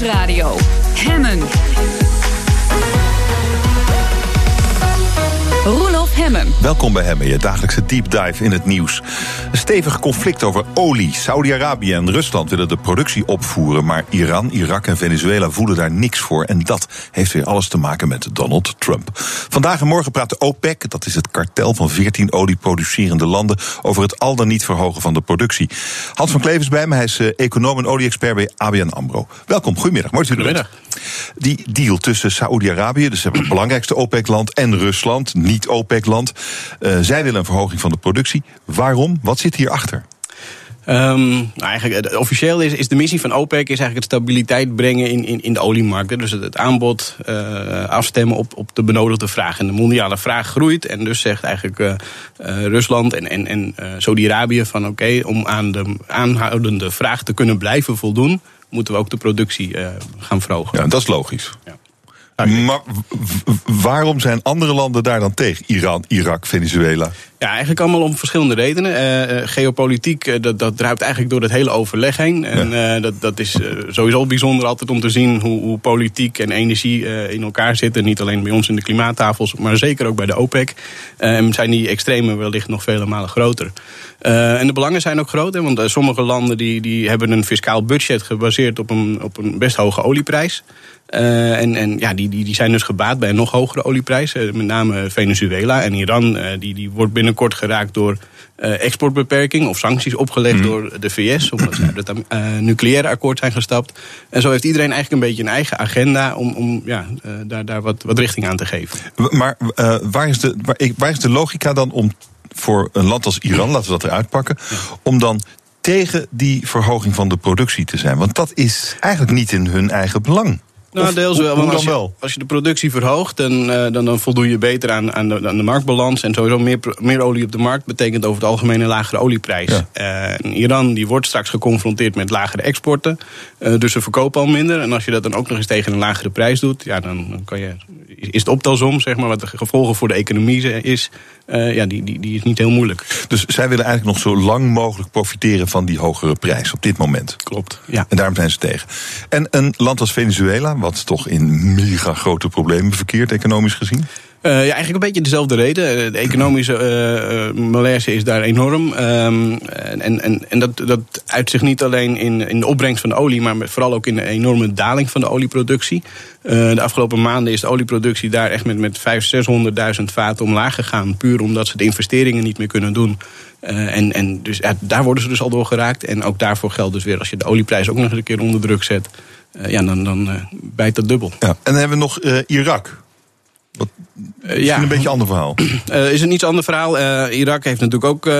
Nieuwsradio. Hemmen. Roelof Hemmen. Welkom bij Hemmen, je dagelijkse deep dive in het nieuws. Een stevig conflict over olie. Saudi-Arabië en Rusland willen de productie opvoeren, maar Iran, Irak en Venezuela voelen daar niks voor. En dat heeft weer alles te maken met Donald Trump. Vandaag en morgen praat de OPEC, dat is het kartel van 14 olieproducerende landen, over het al dan niet verhogen van de productie. Hans van Klevens bij me, hij is econoom en olie-expert bij ABN Ambro. Welkom, goedemiddag. Mooi goedemiddag. Die deal tussen Saudi-Arabië, dus het belangrijkste OPEC-land, en Rusland, niet-OPEC-land. Zij willen een verhoging van de productie. Waarom? Wat zit hierachter? Eigenlijk, officieel is de missie van OPEC is eigenlijk het stabiliteit brengen in de oliemarkt. Dus het aanbod afstemmen op de benodigde vraag. En de mondiale vraag groeit. En dus zegt eigenlijk Rusland en Saudi-Arabië van oké, om aan de aanhoudende vraag te kunnen blijven voldoen, moeten we ook de productie gaan verhogen. Ja, dat is logisch. Ja. Maar waarom zijn andere landen daar dan tegen? Iran, Irak, Venezuela? Ja, eigenlijk allemaal om verschillende redenen. Geopolitiek, dat druipt eigenlijk door het hele overleg heen. En ja, dat is sowieso bijzonder altijd om te zien hoe politiek en energie in elkaar zitten. Niet alleen bij ons in de klimaattafels, maar zeker ook bij de OPEC. En zijn die extremen wellicht nog vele malen groter. En de belangen zijn ook groot, hè, want sommige landen die hebben een fiscaal budget gebaseerd op een best hoge olieprijs. Die zijn dus gebaat bij een nog hogere olieprijs. Met name Venezuela en Iran. Die wordt binnenkort geraakt door exportbeperking of sancties opgelegd door de VS. Omdat ze uit het nucleaire akkoord zijn gestapt. En zo heeft iedereen eigenlijk een beetje een eigen agenda om daar wat richting aan te geven. Maar waar is de logica dan om voor een land als Iran, laten we dat eruit pakken, om dan tegen die verhoging van de productie te zijn? Want dat is eigenlijk niet in hun eigen belang. Nou, deels wel. Want als je de productie verhoogt, dan voldoe je beter aan de marktbalans. En sowieso meer olie op de markt betekent over het algemeen een lagere olieprijs. Ja. Iran die wordt straks geconfronteerd met lagere exporten. Dus ze verkopen al minder. En als je dat dan ook nog eens tegen een lagere prijs doet, ja, dan kan je, is de optelsom, zeg maar, wat de gevolgen voor de economie is, die is niet heel moeilijk. Dus zij willen eigenlijk nog zo lang mogelijk profiteren van die hogere prijs op dit moment. Klopt, ja. En daarom zijn ze tegen. En een land als Venezuela, wat toch in mega grote problemen verkeert, economisch gezien? Eigenlijk een beetje dezelfde reden. De economische malaise is daar enorm. En dat uit zich niet alleen in de opbrengst van de olie, maar vooral ook in de enorme daling van de olieproductie. De afgelopen maanden is de olieproductie daar echt met 500.000-600.000 vaten omlaag gegaan. Puur omdat ze de investeringen niet meer kunnen doen. En dus daar worden ze dus al door geraakt. En ook daarvoor geldt dus weer, als je de olieprijs ook nog een keer onder druk zet, dan bijt dat dubbel. Ja. En dan hebben we nog Irak. Wat, misschien een beetje een ander verhaal. Is het niet een ander verhaal? Irak heeft natuurlijk ook,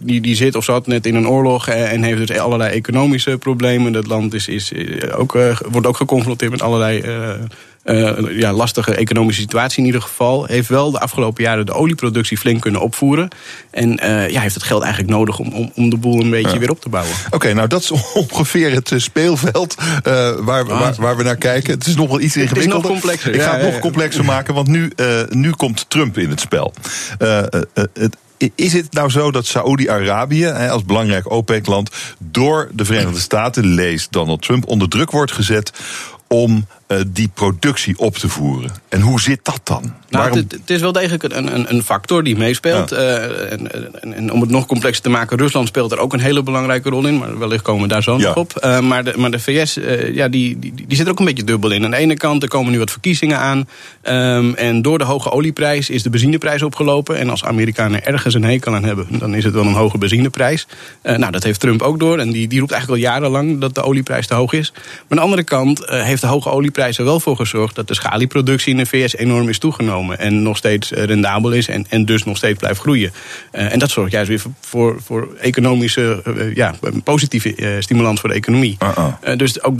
die zit of zat net in een oorlog en heeft dus allerlei economische problemen. Dat land wordt ook geconfronteerd met allerlei lastige economische situatie in ieder geval. Heeft wel de afgelopen jaren de olieproductie flink kunnen opvoeren. En heeft het geld eigenlijk nodig om de boel een beetje weer op te bouwen. Oké, nou dat is ongeveer het speelveld waar we naar kijken. Het is nog wel iets ingewikkelder. Het is nog complexer. Ik ga het nog complexer maken, want nu komt Trump in het spel. Is het nou zo dat Saoedi-Arabië als belangrijk OPEC-land door de Verenigde Staten, lees Donald Trump, onder druk wordt gezet om die productie op te voeren? En hoe zit dat dan? Nou, waarom? Het is wel degelijk een factor die meespeelt. Ja. En om het nog complexer te maken, Rusland speelt er ook een hele belangrijke rol in. Maar wellicht komen we daar zo nog op. Maar de VS die zit er ook een beetje dubbel in. Aan de ene kant, er komen nu wat verkiezingen aan. En door de hoge olieprijs is de benzineprijs opgelopen. En als Amerikanen ergens een hekel aan hebben, dan is het wel een hoge benzineprijs. Dat heeft Trump ook door. En die roept eigenlijk al jarenlang dat de olieprijs te hoog is. Maar aan de andere kant heeft de hoge olieprijs er wel voor gezorgd dat de schalieproductie in de VS enorm is toegenomen en nog steeds rendabel is en dus nog steeds blijft groeien. En dat zorgt juist weer voor economische, positieve stimulans voor de economie. Dus ook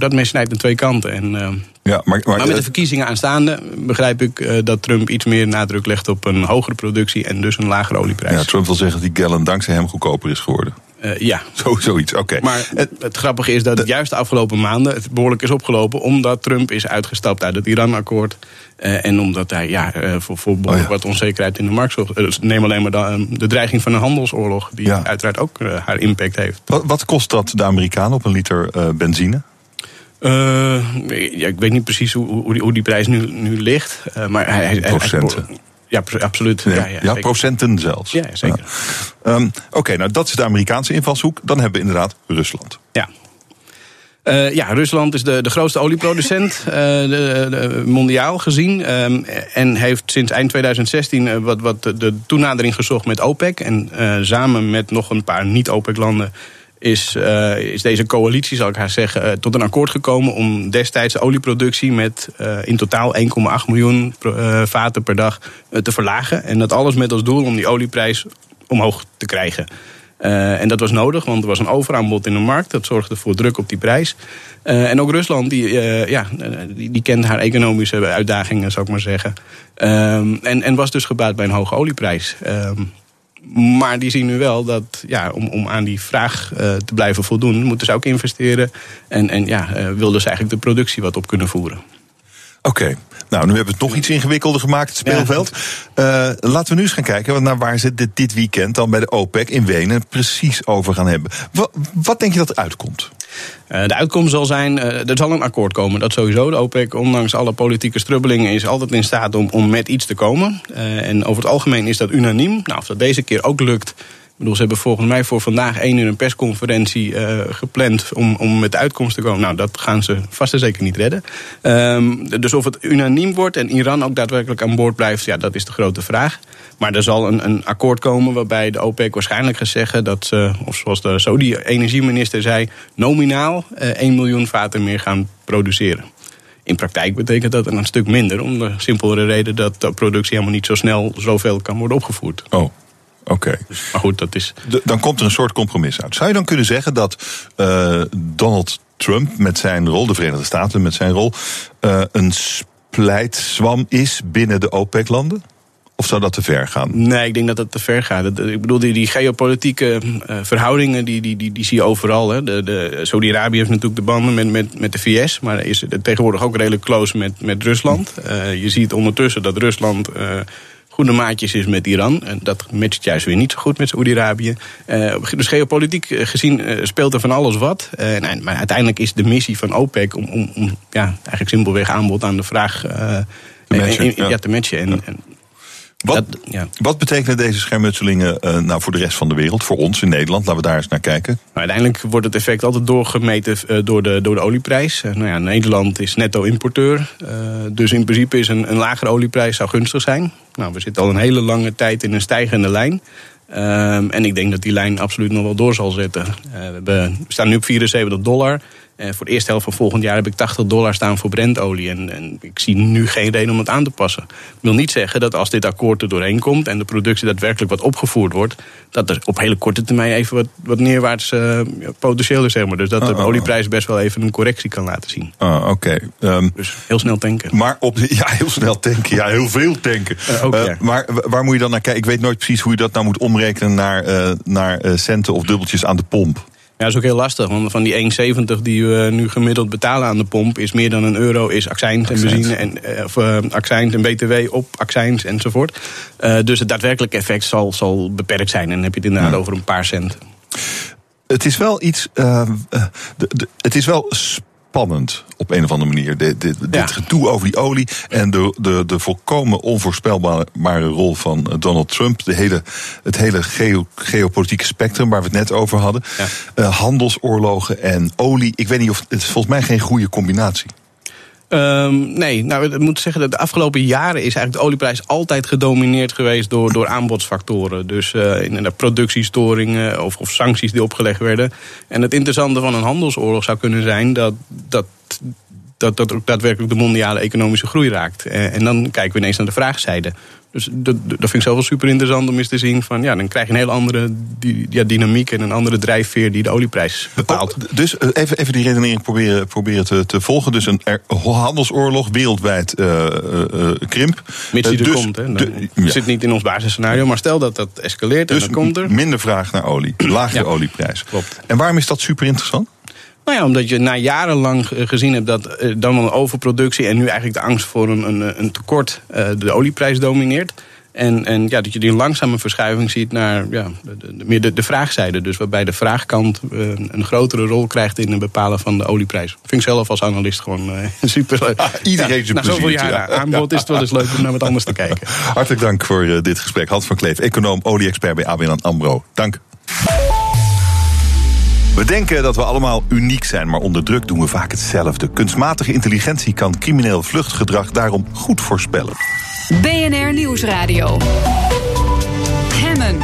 dat mes snijdt aan twee kanten. Maar met de verkiezingen aanstaande begrijp ik dat Trump iets meer nadruk legt op een hogere productie en dus een lagere olieprijs. Ja, Trump wil zeggen dat die gallon dankzij hem goedkoper is geworden. Zoiets, oké. Maar het grappige is dat juist de afgelopen maanden het behoorlijk is opgelopen, omdat Trump is uitgestapt uit het Iran-akkoord. En omdat hij voor behoorlijk wat onzekerheid in de markt zorgt. Neem alleen maar de dreiging van een handelsoorlog, die uiteraard ook haar impact heeft. Wat kost dat de Amerikanen op een liter benzine? Ja, ik weet niet precies hoe die prijs nu ligt. Maar hij procenten. Ja, absoluut. Ja, procenten zelfs. Ja, zeker. Ja. Oké, nou dat is de Amerikaanse invalshoek. Dan hebben we inderdaad Rusland. Ja. Rusland is de grootste olieproducent mondiaal gezien. En heeft sinds eind 2016 de toenadering gezocht met OPEC. En samen met nog een paar niet-OPEC-landen is deze coalitie, zal ik haar zeggen, tot een akkoord gekomen om destijds de olieproductie met in totaal 1,8 miljoen vaten per dag te verlagen. En dat alles met als doel om die olieprijs omhoog te krijgen. En dat was nodig, want er was een overaanbod in de markt. Dat zorgde voor druk op die prijs. En ook Rusland, die kent haar economische uitdagingen, zou ik maar zeggen. En was dus gebaat bij een hoge olieprijs. Maar die zien nu wel dat om aan die vraag te blijven voldoen, moeten ze ook investeren. En wilden ze eigenlijk de productie wat op kunnen voeren. Oké, nou nu hebben we het nog iets ingewikkelder gemaakt, het speelveld. Ja. Laten we nu eens gaan kijken naar waar ze dit weekend dan bij de OPEC in Wenen precies over gaan hebben. Wat denk je dat er uitkomt? De uitkomst zal zijn, er zal een akkoord komen. Dat sowieso. De OPEC, ondanks alle politieke strubbelingen, is altijd in staat om met iets te komen. En over het algemeen is dat unaniem. Nou, of dat deze keer ook lukt. Ik bedoel, ze hebben volgens mij voor vandaag 1 uur een persconferentie gepland om met de uitkomst te komen. Nou, dat gaan ze vast en zeker niet redden. Dus of het unaniem wordt en Iran ook daadwerkelijk aan boord blijft, dat is de grote vraag. Maar er zal een akkoord komen waarbij de OPEC waarschijnlijk gaat zeggen dat ze, of zoals de Saudi-energieminister zei, nominaal 1 miljoen vaten meer gaan produceren. In praktijk betekent dat een stuk minder, om de simpele reden dat de productie helemaal niet zo snel zoveel kan worden opgevoerd. Oh. Oké. Maar goed, dat is. Dan komt er een soort compromis uit. Zou je dan kunnen zeggen dat Donald Trump met zijn rol, de Verenigde Staten met zijn rol, een splijtzwam is binnen de OPEC-landen? Of zou dat te ver gaan? Nee, ik denk dat dat te ver gaat. Ik bedoel, die geopolitieke verhoudingen, die zie je overal. Hè. De Saudi-Arabië heeft natuurlijk de banden met de VS, maar is tegenwoordig ook redelijk close met Rusland. Je ziet ondertussen dat Rusland goede maatjes is met Iran. Dat matcht juist weer niet zo goed met Saudi-Arabië. Dus geopolitiek gezien speelt er van alles wat. Maar uiteindelijk is de missie van OPEC eigenlijk simpelweg aanbod aan de vraag te matchen. Wat betekenen deze schermutselingen voor de rest van de wereld? Voor ons in Nederland? Laten we daar eens naar kijken. Nou, uiteindelijk wordt het effect altijd doorgemeten door de olieprijs. Nederland is netto-importeur. Dus in principe is een lagere olieprijs zou gunstig zijn. Nou, we zitten al een hele lange tijd in een stijgende lijn. En ik denk dat die lijn absoluut nog wel door zal zetten. We staan nu op $74. Voor de eerste helft van volgend jaar heb ik $80 staan voor Brentolie. En ik zie nu geen reden om het aan te passen. Ik wil niet zeggen dat als dit akkoord er doorheen komt en de productie daadwerkelijk wat opgevoerd wordt, dat er op hele korte termijn even wat neerwaarts potentieel is. Zeg maar. Dus dat de olieprijs best wel even een correctie kan laten zien. Oké. Dus heel snel tanken. Maar heel snel tanken. Ja, heel veel tanken. Maar waar moet je dan naar kijken? Ik weet nooit precies hoe je dat nou moet omrekenen naar centen of dubbeltjes aan de pomp. Ja, dat is ook heel lastig, want van die 1,70 die we nu gemiddeld betalen aan de pomp, is meer dan €1 is accijns en benzine of accijns en btw op accijns enzovoort. Dus het daadwerkelijke effect zal beperkt zijn en dan heb je het inderdaad over een paar cent. Het is wel iets. Het is wel spannend op een of andere manier. Dit gedoe over die olie en de volkomen onvoorspelbare rol van Donald Trump. Het hele geopolitieke spectrum waar we het net over hadden. Ja. Handelsoorlogen en olie. Ik weet niet of het is volgens mij geen goede combinatie. Nee, nou, ik moet zeggen dat de afgelopen jaren is eigenlijk de olieprijs altijd gedomineerd geweest door aanbodsfactoren. Dus inderdaad productiestoringen of sancties die opgelegd werden. En het interessante van een handelsoorlog zou kunnen zijn dat ook daadwerkelijk de mondiale economische groei raakt. En dan kijken we ineens naar de vraagzijde. Dus dat vind ik zelf wel super interessant om eens te zien van dan krijg je een heel andere dynamiek en een andere drijfveer die de olieprijs bepaalt. Dus even die redenering proberen te volgen. Dus een handelsoorlog, wereldwijd krimp. Mits die er komt. Het zit niet in ons basisscenario, maar stel dat dat escaleert en dan komt er minder vraag naar olie, lagere olieprijs. Klopt. En waarom is dat super interessant? Nou ja, omdat je na jarenlang gezien hebt dat dan wel een overproductie en nu eigenlijk de angst voor een tekort de olieprijs domineert. En ja, dat je die langzame verschuiving ziet naar ja, meer de vraagzijde. Dus waarbij de vraagkant een grotere rol krijgt in het bepalen van de olieprijs. Vind ik zelf als analist gewoon superleuk. Ah, iedereen heeft zijn plezier. Na zoveel jaar aanbod is het wel eens leuk om naar wat anders te kijken. Hartelijk dank voor dit gesprek. Hans van Kleef, econoom, olie-expert bij ABN AMRO. Dank. We denken dat we allemaal uniek zijn, maar onder druk doen we vaak hetzelfde. Kunstmatige intelligentie kan crimineel vluchtgedrag daarom goed voorspellen. BNR Nieuwsradio. Hemmen.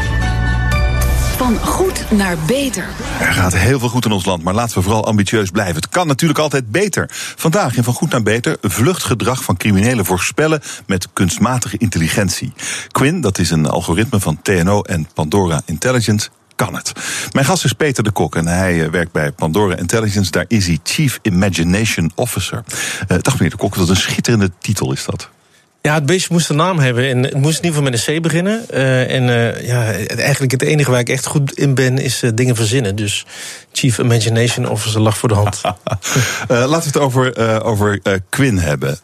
Van goed naar beter. Er gaat heel veel goed in ons land, maar laten we vooral ambitieus blijven. Het kan natuurlijk altijd beter. Vandaag in Van Goed naar Beter vluchtgedrag van criminelen voorspellen met kunstmatige intelligentie. Quinn, dat is een algoritme van TNO en Pandora Intelligence... kan het. Mijn gast is Peter de Kok en hij werkt bij Pandora Intelligence. Daar is hij Chief Imagination Officer. Dag meneer de Kok, wat een schitterende titel is dat. Ja, het beestje moest een naam hebben en het moest in ieder geval met een C beginnen. Eigenlijk het enige waar ik echt goed in ben is dingen verzinnen. Dus Chief Imagination Officer lag voor de hand. Laten we het over Quinn hebben.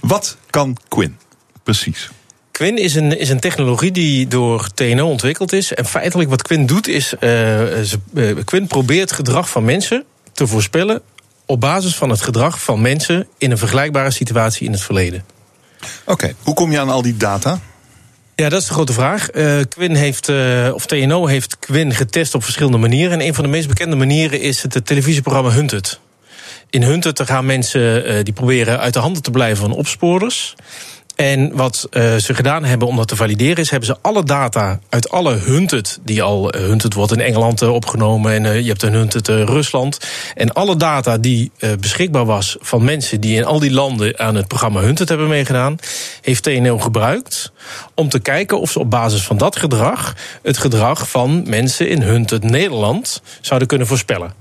Wat kan Quinn precies? Quinn is een technologie die door TNO ontwikkeld is. En feitelijk wat Quinn doet is... Quinn probeert gedrag van mensen te voorspellen... op basis van het gedrag van mensen... in een vergelijkbare situatie in het verleden. Oké, hoe kom je aan al die data? Ja, dat is de grote vraag. TNO heeft Quinn getest op verschillende manieren. En een van de meest bekende manieren is het televisieprogramma Hunted. In Hunted gaan mensen die proberen uit de handen te blijven van opsporers... En wat ze gedaan hebben om dat te valideren is... hebben ze alle data uit alle hunted... die al hunted wordt in Engeland opgenomen... en je hebt een hunted Rusland... en alle data die beschikbaar was van mensen... die in al die landen aan het programma Hunted hebben meegedaan... heeft TNO gebruikt om te kijken of ze op basis van dat gedrag... het gedrag van mensen in Hunted Nederland zouden kunnen voorspellen.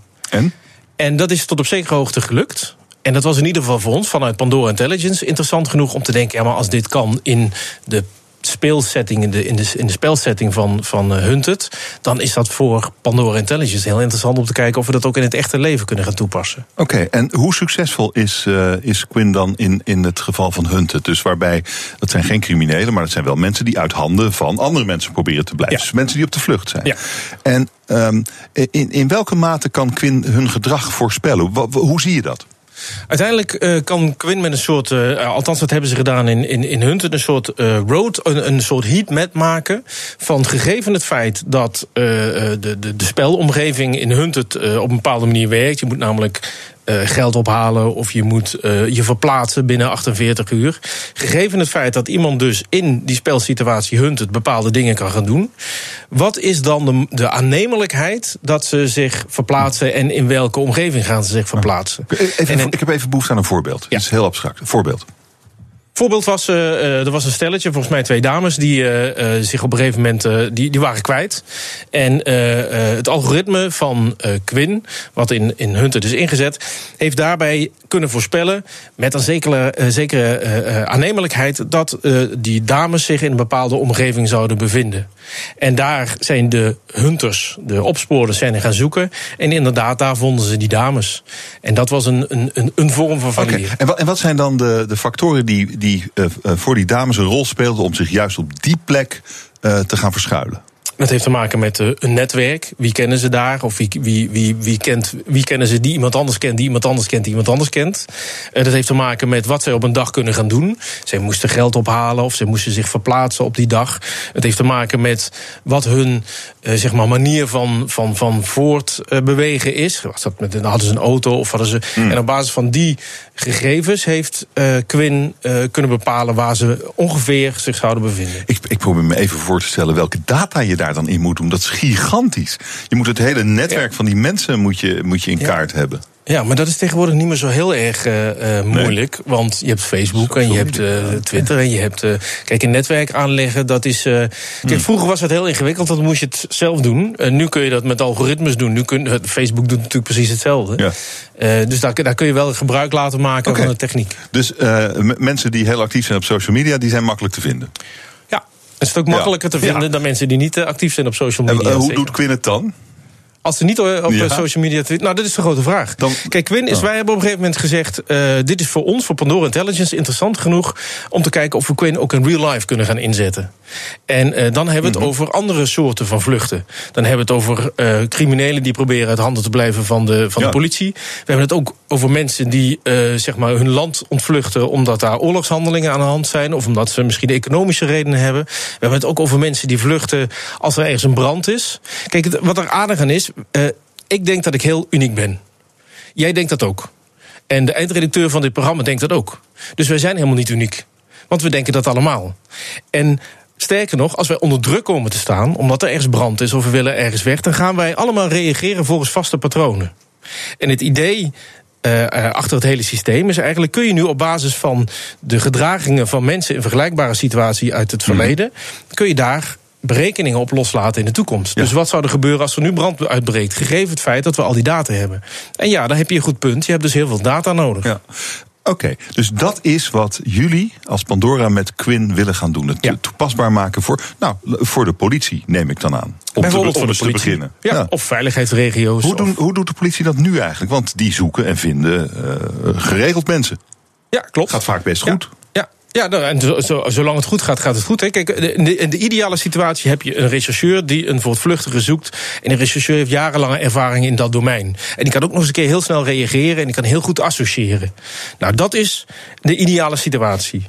En dat is tot op zekere hoogte gelukt... En dat was in ieder geval voor ons vanuit Pandora Intelligence interessant genoeg om te denken... ja, maar als dit kan in de speelsetting, in de spelsetting van Hunted... dan is dat voor Pandora Intelligence heel interessant om te kijken... of we dat ook in het echte leven kunnen gaan toepassen. Oké, en hoe succesvol is Quinn dan in het geval van Hunted? Dus waarbij, dat zijn geen criminelen... maar dat zijn wel mensen die uit handen van andere mensen proberen te blijven. Ja. Dus mensen die op de vlucht zijn. Ja. En in welke mate kan Quinn hun gedrag voorspellen? Hoe zie je dat? Uiteindelijk kan Quinn met een soort, althans dat hebben ze gedaan in Hunted... een soort een soort heatmap maken van gegeven het feit... dat de spelomgeving in Hunted op een bepaalde manier werkt. Je moet namelijk geld ophalen of je moet je verplaatsen binnen 48 uur. Gegeven het feit dat iemand dus in die spelsituatie Hunted... bepaalde dingen kan gaan doen. Wat is dan de aannemelijkheid dat ze zich verplaatsen... en in welke omgeving gaan ze zich verplaatsen? Ik heb even behoefte aan een voorbeeld. Ja. Het is heel abstract. Een voorbeeld. Voorbeeld was, er was een stelletje, volgens mij 2 dames... die zich op een gegeven moment, die waren kwijt. En het algoritme van Quinn, wat in Hunted is ingezet... heeft daarbij kunnen voorspellen met een zekere aannemelijkheid... dat die dames zich in een bepaalde omgeving zouden bevinden. En daar zijn de hunters, de opsporers, zijn gaan zoeken. En inderdaad, daar vonden ze die dames. En dat was een vorm van valideren. Okay. En wat zijn dan de factoren die voor die dames een rol speelden... om zich juist op die plek te gaan verschuilen? Dat heeft te maken met een netwerk. Wie kennen ze daar? Of wie kennen ze die iemand anders kent, die iemand anders kent, die iemand anders kent? Dat heeft te maken met wat zij op een dag kunnen gaan doen. Zij moesten geld ophalen of zij moesten zich verplaatsen op die dag. Het heeft te maken met wat hun manier van voortbewegen is. Hadden ze een auto of hadden ze... En op basis van die gegevens heeft Quinn kunnen bepalen... waar ze ongeveer zich zouden bevinden. Ik probeer me even voor te stellen welke data je daar... dan in moet doen. Dat is gigantisch. Je moet het hele netwerk van die mensen moet je in kaart hebben. Ja, maar dat is tegenwoordig niet meer zo heel erg moeilijk. Nee. Want je hebt Facebook en je hebt Twitter en je hebt... Kijk, een netwerk aanleggen, dat is... Vroeger was het heel ingewikkeld, dan moest je het zelf doen. Nu kun je dat met algoritmes doen. Facebook doet natuurlijk precies hetzelfde. Ja. Dus daar kun je wel gebruik laten maken van de techniek. Dus mensen die heel actief zijn op social media, die zijn makkelijk te vinden? Het is ook makkelijker te vinden dan mensen die niet actief zijn op social media. En hoe doet Quinn het dan? Als ze niet op social media... Nou, dat is de grote vraag. Dan, kijk, Quinn is... Wij hebben op een gegeven moment gezegd... dit is voor ons, voor Pandora Intelligence, interessant genoeg... om te kijken of we Quinn ook in real life kunnen gaan inzetten. En dan hebben we het over andere soorten van vluchten. Dan hebben we het over criminelen die proberen uit handen te blijven van de politie. We hebben het ook over mensen die zeg maar hun land ontvluchten omdat daar oorlogshandelingen aan de hand zijn, of omdat ze misschien economische redenen hebben. We hebben het ook over mensen die vluchten als er ergens een brand is. Kijk, wat er aardig aan is, ik denk dat ik heel uniek ben. Jij denkt dat ook. En de eindredacteur van dit programma denkt dat ook. Dus wij zijn helemaal niet uniek. Want we denken dat allemaal. En sterker nog, als wij onder druk komen te staan, omdat er ergens brand is of we willen ergens weg, dan gaan wij allemaal reageren volgens vaste patronen. En het idee achter het hele systeem is eigenlijk, kun je nu op basis van de gedragingen van mensen in vergelijkbare situatie uit het verleden, kun je daar berekeningen op loslaten in de toekomst. Ja. Dus wat zou er gebeuren als er nu brand uitbreekt, gegeven het feit dat we al die data hebben? En ja, daar heb je een goed punt. Je hebt dus heel veel data nodig. Ja. Oké, dus dat is wat jullie als Pandora met Quinn willen gaan doen. Het toepasbaar maken voor de politie, neem ik dan aan. Om te beginnen. Ja. Of veiligheidsregio's. Hoe doet de politie dat nu eigenlijk? Want die zoeken en vinden geregeld mensen. Ja, klopt. Gaat vaak best goed. Ja, en zolang het goed gaat, gaat het goed. Hè. Kijk, in de ideale situatie heb je een rechercheur die een voortvluchtige zoekt. En een rechercheur heeft jarenlange ervaring in dat domein. En die kan ook nog eens een keer heel snel reageren en die kan heel goed associëren. Nou, dat is de ideale situatie.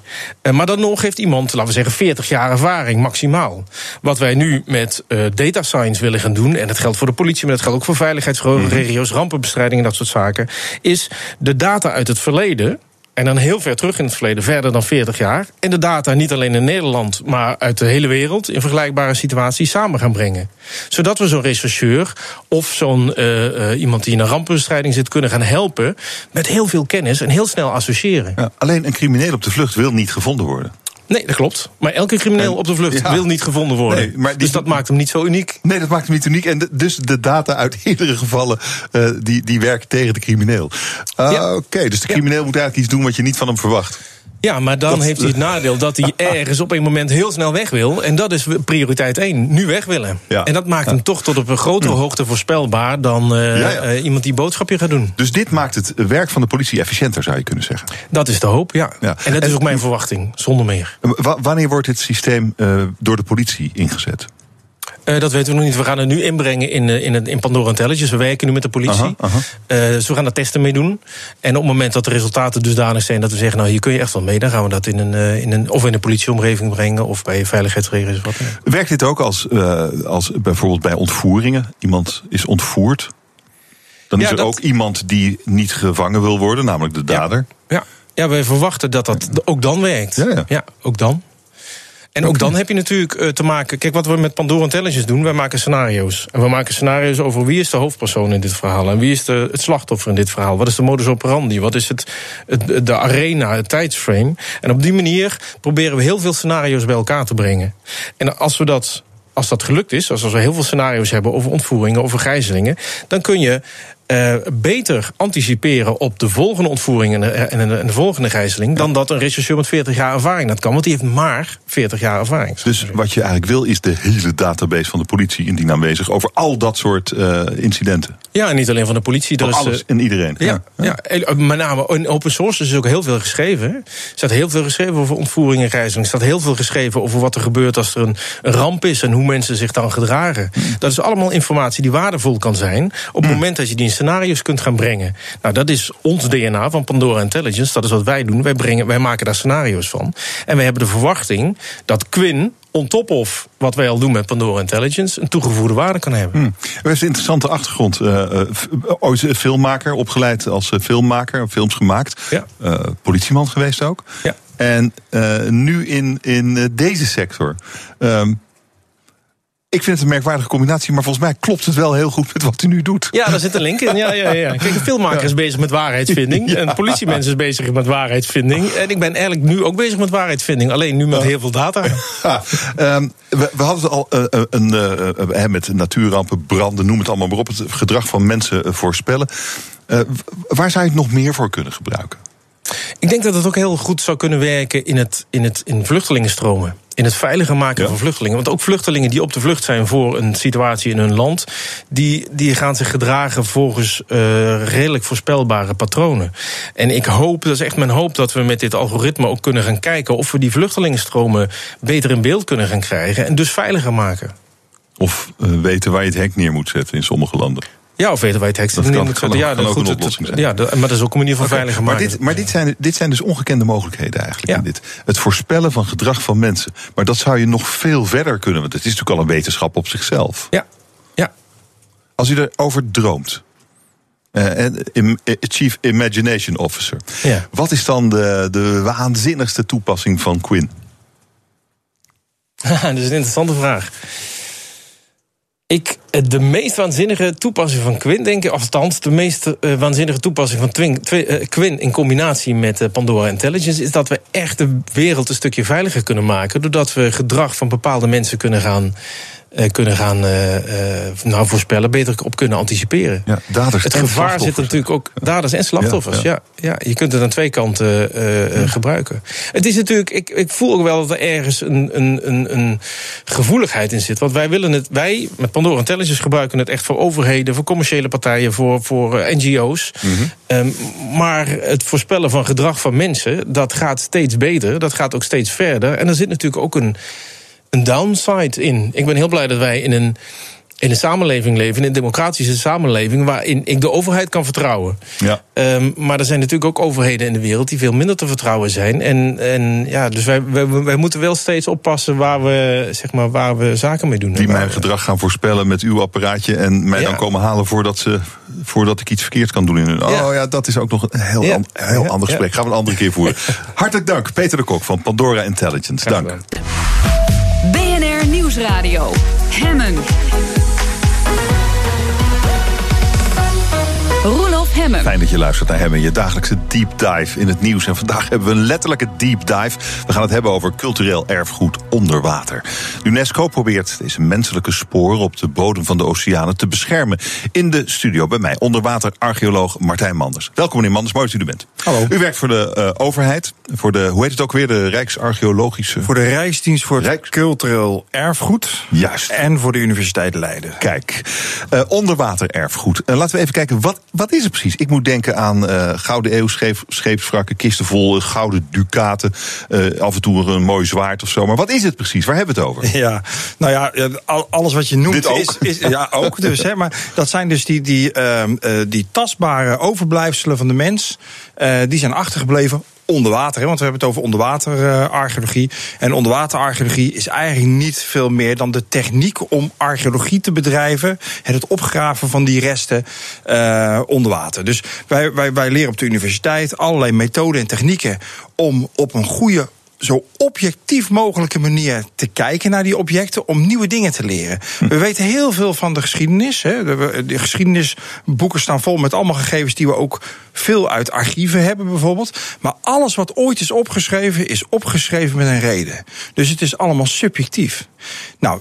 Maar dan nog heeft iemand, laten we zeggen, 40 jaar ervaring maximaal. Wat wij nu met data science willen gaan doen, en dat geldt voor de politie, maar dat geldt ook voor veiligheidsregio's, rampenbestrijding en dat soort zaken, is de data uit het verleden. En dan heel ver terug in het verleden, verder dan 40 jaar. En de data niet alleen in Nederland, maar uit de hele wereld in vergelijkbare situaties samen gaan brengen. Zodat we zo'n rechercheur of zo'n iemand die in een rampenbestrijding zit kunnen gaan helpen met heel veel kennis en heel snel associëren. Ja, alleen een crimineel op de vlucht wil niet gevonden worden. Nee, dat klopt. Maar elke crimineel op de vlucht wil niet gevonden worden. Nee, maar dus dat maakt hem niet zo uniek. Nee, dat maakt hem niet uniek. En dus de data uit eerdere gevallen die werken tegen de crimineel. Oké, dus de crimineel moet eigenlijk iets doen wat je niet van hem verwacht. Ja, maar dan heeft hij het nadeel dat hij ergens op een moment heel snel weg wil. En dat is prioriteit 1, nu weg willen. Ja. En dat maakt hem toch tot op een grotere hoogte voorspelbaar dan iemand die boodschapje gaat doen. Dus dit maakt het werk van de politie efficiënter, zou je kunnen zeggen. Dat is de hoop, ja. En dat is ook mijn verwachting, zonder meer. Wanneer wordt dit systeem door de politie ingezet? Dat weten we nog niet. We gaan het nu inbrengen in Pandora Intelligence. We werken nu met de politie. Dus we gaan daar testen mee doen. En op het moment dat de resultaten dusdanig zijn dat we zeggen, nou, hier kun je echt wel mee, dan gaan we dat of in een politieomgeving brengen of bij veiligheidsregio's. Werkt dit ook als bijvoorbeeld bij ontvoeringen? Iemand is ontvoerd. Dan is er ook iemand die niet gevangen wil worden, namelijk de dader. Ja, we verwachten dat ook dan werkt. Ja, ook dan. En ook dan heb je natuurlijk te maken. Kijk, wat we met Pandora Intelligence doen, wij maken scenario's. En we maken scenario's over wie is de hoofdpersoon in dit verhaal. En wie is het slachtoffer in dit verhaal. Wat is de modus operandi? Wat is de arena, het tijdsframe? En op die manier proberen we heel veel scenario's bij elkaar te brengen. En als dat gelukt is, als we heel veel scenario's hebben over ontvoeringen, over gijzelingen, dan kun je beter anticiperen op de volgende ontvoering en de volgende gijzeling dan dat een rechercheur met 40 jaar ervaring dat kan, want die heeft maar 40 jaar ervaring. Dus wat je eigenlijk wil is de hele database van de politie indien aanwezig over al dat soort incidenten. Ja, en niet alleen van de politie. Van alles en iedereen. Ja, met name in open source is ook heel veel geschreven. Er staat heel veel geschreven over ontvoering en gijzeling. Er staat heel veel geschreven over wat er gebeurt als er een ramp is en hoe mensen zich dan gedragen. Dat is allemaal informatie die waardevol kan zijn op het moment dat je die in scenario's kunt gaan brengen. Nou, dat is ons DNA van Pandora Intelligence. Dat is wat wij doen. Wij maken daar scenario's van. En wij hebben de verwachting dat Quinn, on top of wat wij al doen met Pandora Intelligence, een toegevoegde waarde kan hebben. Er is een interessante achtergrond. Ooit filmmaker, opgeleid als filmmaker, films gemaakt. Ja. Politieman geweest ook. Ja. En nu in deze sector. Ik vind het een merkwaardige combinatie, maar volgens mij klopt het wel heel goed met wat u nu doet. Ja, daar zit een link in. Ja. Kijk, een filmmaker is bezig met waarheidsvinding. Een politiemens is bezig met waarheidsvinding. En ik ben eigenlijk nu ook bezig met waarheidsvinding. Alleen nu met heel veel data. We hadden het al met natuurrampen, branden, noem het allemaal maar op. Het gedrag van mensen voorspellen. Waar zou je het nog meer voor kunnen gebruiken? Ik denk dat het ook heel goed zou kunnen werken in vluchtelingenstromen. in het veiliger maken van vluchtelingen. Want ook vluchtelingen die op de vlucht zijn voor een situatie in hun land, die gaan zich gedragen volgens redelijk voorspelbare patronen. En ik hoop, dat is echt mijn hoop, dat we met dit algoritme ook kunnen gaan kijken of we die vluchtelingenstromen beter in beeld kunnen gaan krijgen en dus veiliger maken. Of weten waar je het hek neer moet zetten in sommige landen. Ja, of weten wij het hekst. Ja, maar dat is ook een manier van veiliger maken. Maar dit zijn dus ongekende mogelijkheden eigenlijk. Ja. In dit. Het voorspellen van gedrag van mensen. Maar dat zou je nog veel verder kunnen. Want het is natuurlijk al een wetenschap op zichzelf. Ja. Als u erover droomt. Chief Imagination Officer. Ja. Wat is dan de waanzinnigste toepassing van Quinn? Dat is een interessante vraag. De meest waanzinnige toepassing van Quinn, denk ik, althans de meest waanzinnige toepassing van Quinn in combinatie met Pandora Intelligence, is dat we echt de wereld een stukje veiliger kunnen maken, doordat we gedrag van bepaalde mensen kunnen gaan voorspellen, beter op kunnen anticiperen. Ja, daders, het gevaar zit natuurlijk ook daders en slachtoffers. Ja, je kunt het aan twee kanten gebruiken. Het is natuurlijk, ik voel ook wel dat er ergens een gevoeligheid in zit. Want wij met Pandora Intelligence gebruiken het echt voor overheden, voor commerciële partijen, voor NGO's. Mm-hmm. Maar het voorspellen van gedrag van mensen, dat gaat steeds beter, dat gaat ook steeds verder. En er zit natuurlijk ook een downside in. Ik ben heel blij dat wij in een samenleving leven, in een democratische samenleving, waarin ik de overheid kan vertrouwen. Ja. Maar er zijn natuurlijk ook overheden in de wereld die veel minder te vertrouwen zijn. Dus wij moeten wel steeds oppassen waar we zaken mee doen. Die mijn gedrag gaan voorspellen met uw apparaatje en mij dan komen halen voordat ik iets verkeerd kan doen in hun. Ja. Oh ja, dat is ook nog een heel ander gesprek. Gaan we een andere keer voeren. Hartelijk dank, Peter de Kok van Pandora Intelligence. Dank. BNR Nieuwsradio. Hemmen. Roelof Hemmen. Fijn dat je luistert naar Hemmen, je dagelijkse deep dive in het nieuws. En vandaag hebben we een letterlijke deep dive. We gaan het hebben over cultureel erfgoed onder water. UNESCO probeert deze menselijke sporen op de bodem van de oceanen te beschermen. In de studio bij mij, onderwaterarcheoloog Martijn Manders. Welkom meneer Manders, mooi dat u er bent. Hallo. U werkt voor de overheid, voor de, hoe heet het ook weer, de Rijksarcheologische... Voor de Rijksdienst voor het Cultureel Erfgoed. Juist. En voor de Universiteit Leiden. Kijk, onderwater erfgoed. Laten we even kijken, wat is het precies? Ik moet denken aan gouden eeuw, scheepswrakken, kisten vol gouden ducaten, af en toe een mooi zwaard of zo. Maar wat is het precies? Waar hebben we het over? Ja, nou ja, alles wat je noemt dit ook. Ja, ook dus. Hè, maar dat zijn dus die tastbare overblijfselen van de mens. Die zijn achtergebleven onder water, hè, want we hebben het over onderwaterarcheologie. En onderwaterarcheologie is eigenlijk niet veel meer dan de techniek om archeologie te bedrijven. Het opgraven van die resten onder water. Dus wij leren op de universiteit allerlei methoden en technieken om op een goede, zo objectief mogelijke manier te kijken naar die objecten om nieuwe dingen te leren. We weten heel veel van de geschiedenis. Hè. De geschiedenisboeken staan vol met allemaal gegevens die we ook veel uit archieven hebben bijvoorbeeld. Maar alles wat ooit is opgeschreven met een reden. Dus het is allemaal subjectief. Nou,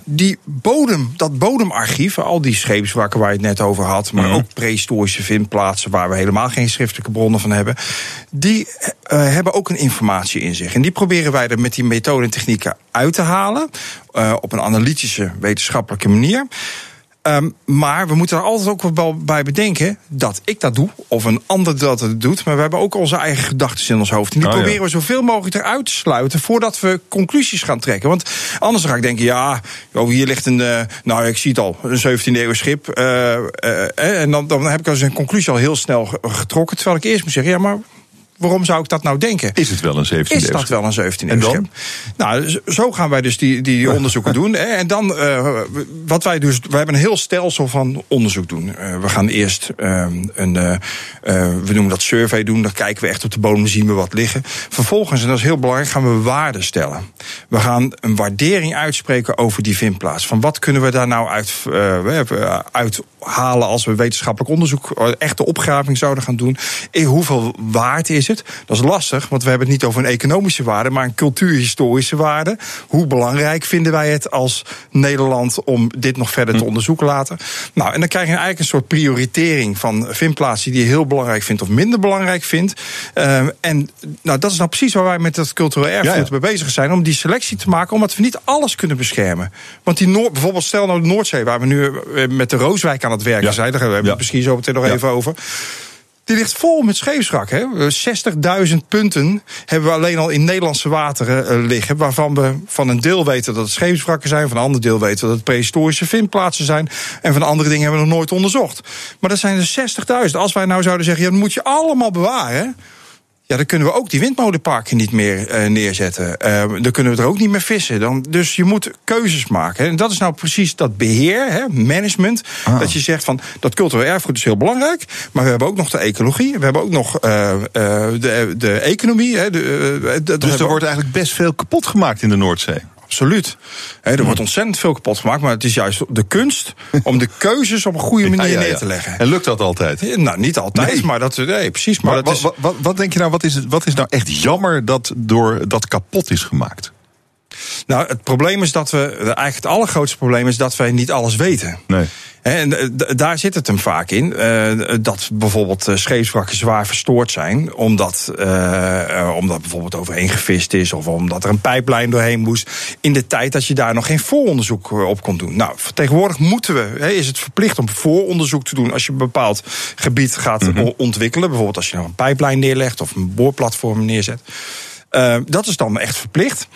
dat bodemarchief, al die scheepswrakken waar je het net over had, maar ook prehistorische vindplaatsen waar we helemaal geen schriftelijke bronnen van hebben, die hebben ook een informatie in zich. En die proberen wij er met die methoden en technieken uit te halen, op een analytische, wetenschappelijke manier. Maar we moeten er altijd ook wel bij bedenken dat ik dat doe, of een ander dat het doet. Maar we hebben ook onze eigen gedachten in ons hoofd. En die proberen we zoveel mogelijk eruit te sluiten voordat we conclusies gaan trekken. Want anders ga ik denken, hier ligt een, ik zie het al, een 17e eeuw schip. En dan heb ik als een conclusie al heel snel getrokken. Terwijl ik eerst moet zeggen, maar waarom zou ik dat nou denken? Is het wel een 17e eeuw schip? Is dat wel een 17e eeuw schip? Nou, zo gaan wij dus die onderzoeken doen. En dan, wat wij dus, wij hebben een heel stelsel van onderzoek doen. We gaan eerst we noemen dat survey doen. Dan kijken we echt op de bodem, zien we wat liggen. Vervolgens, en dat is heel belangrijk, gaan we waarden stellen. We gaan een waardering uitspreken over die vindplaats. Van wat kunnen we daar nou uit halen als we wetenschappelijk onderzoek, echte opgraving zouden gaan doen. In hoeveel waard is het? Dat is lastig, want we hebben het niet over een economische waarde, maar een cultuurhistorische waarde. Hoe belangrijk vinden wij het als Nederland om dit nog verder te onderzoeken laten? Nou, en dan krijg je eigenlijk een soort prioritering van vindplaatsen die je heel belangrijk vindt of minder belangrijk vindt. En nou, dat is nou precies waar wij met dat cultureel erfgoed mee bezig zijn, om die selectie te maken, omdat we niet alles kunnen beschermen. Want die bijvoorbeeld stel nou de Noordzee, waar we nu met de Rooswijk aan het werken zijn, daar hebben we het misschien zo meteen nog even over. Die ligt vol met scheepswrak. 60.000 punten hebben we alleen al in Nederlandse wateren liggen, waarvan we van een deel weten dat het scheepswrakken zijn, van een ander deel weten dat het prehistorische vindplaatsen zijn, en van andere dingen hebben we nog nooit onderzocht. Maar dat zijn er 60.000. Als wij nou zouden zeggen, ja, dat moet je allemaal bewaren, ja, dan kunnen we ook die windmolenparken niet meer neerzetten. Dan kunnen we er ook niet meer vissen. Dus je moet keuzes maken. En dat is nou precies dat beheer, management. Ah. Dat je zegt van, dat cultureel erfgoed is heel belangrijk, maar we hebben ook nog de ecologie. We hebben ook nog de economie. Dus er wordt eigenlijk best veel kapot gemaakt in de Noordzee. Absoluut. Er wordt ontzettend veel kapot gemaakt, maar het is juist de kunst om de keuzes op een goede manier neer te leggen. En lukt dat altijd? Nou, niet altijd, maar dat... Nee, precies. Maar dat wat denk je nou, wat is nou echt jammer dat door dat kapot is gemaakt? Nou, het probleem is dat eigenlijk het allergrootste probleem is dat wij niet alles weten. Nee. En daar zit het hem vaak in. Dat bijvoorbeeld scheepswrakken zwaar verstoord zijn, omdat bijvoorbeeld overheen gevist is, of omdat er een pijplijn doorheen moest, in de tijd dat je daar nog geen vooronderzoek op kon doen. Nou, tegenwoordig is het verplicht om vooronderzoek te doen als je een bepaald gebied gaat ontwikkelen. Bijvoorbeeld als je een pijplijn neerlegt of een boorplatform neerzet. Dat is dan echt verplicht.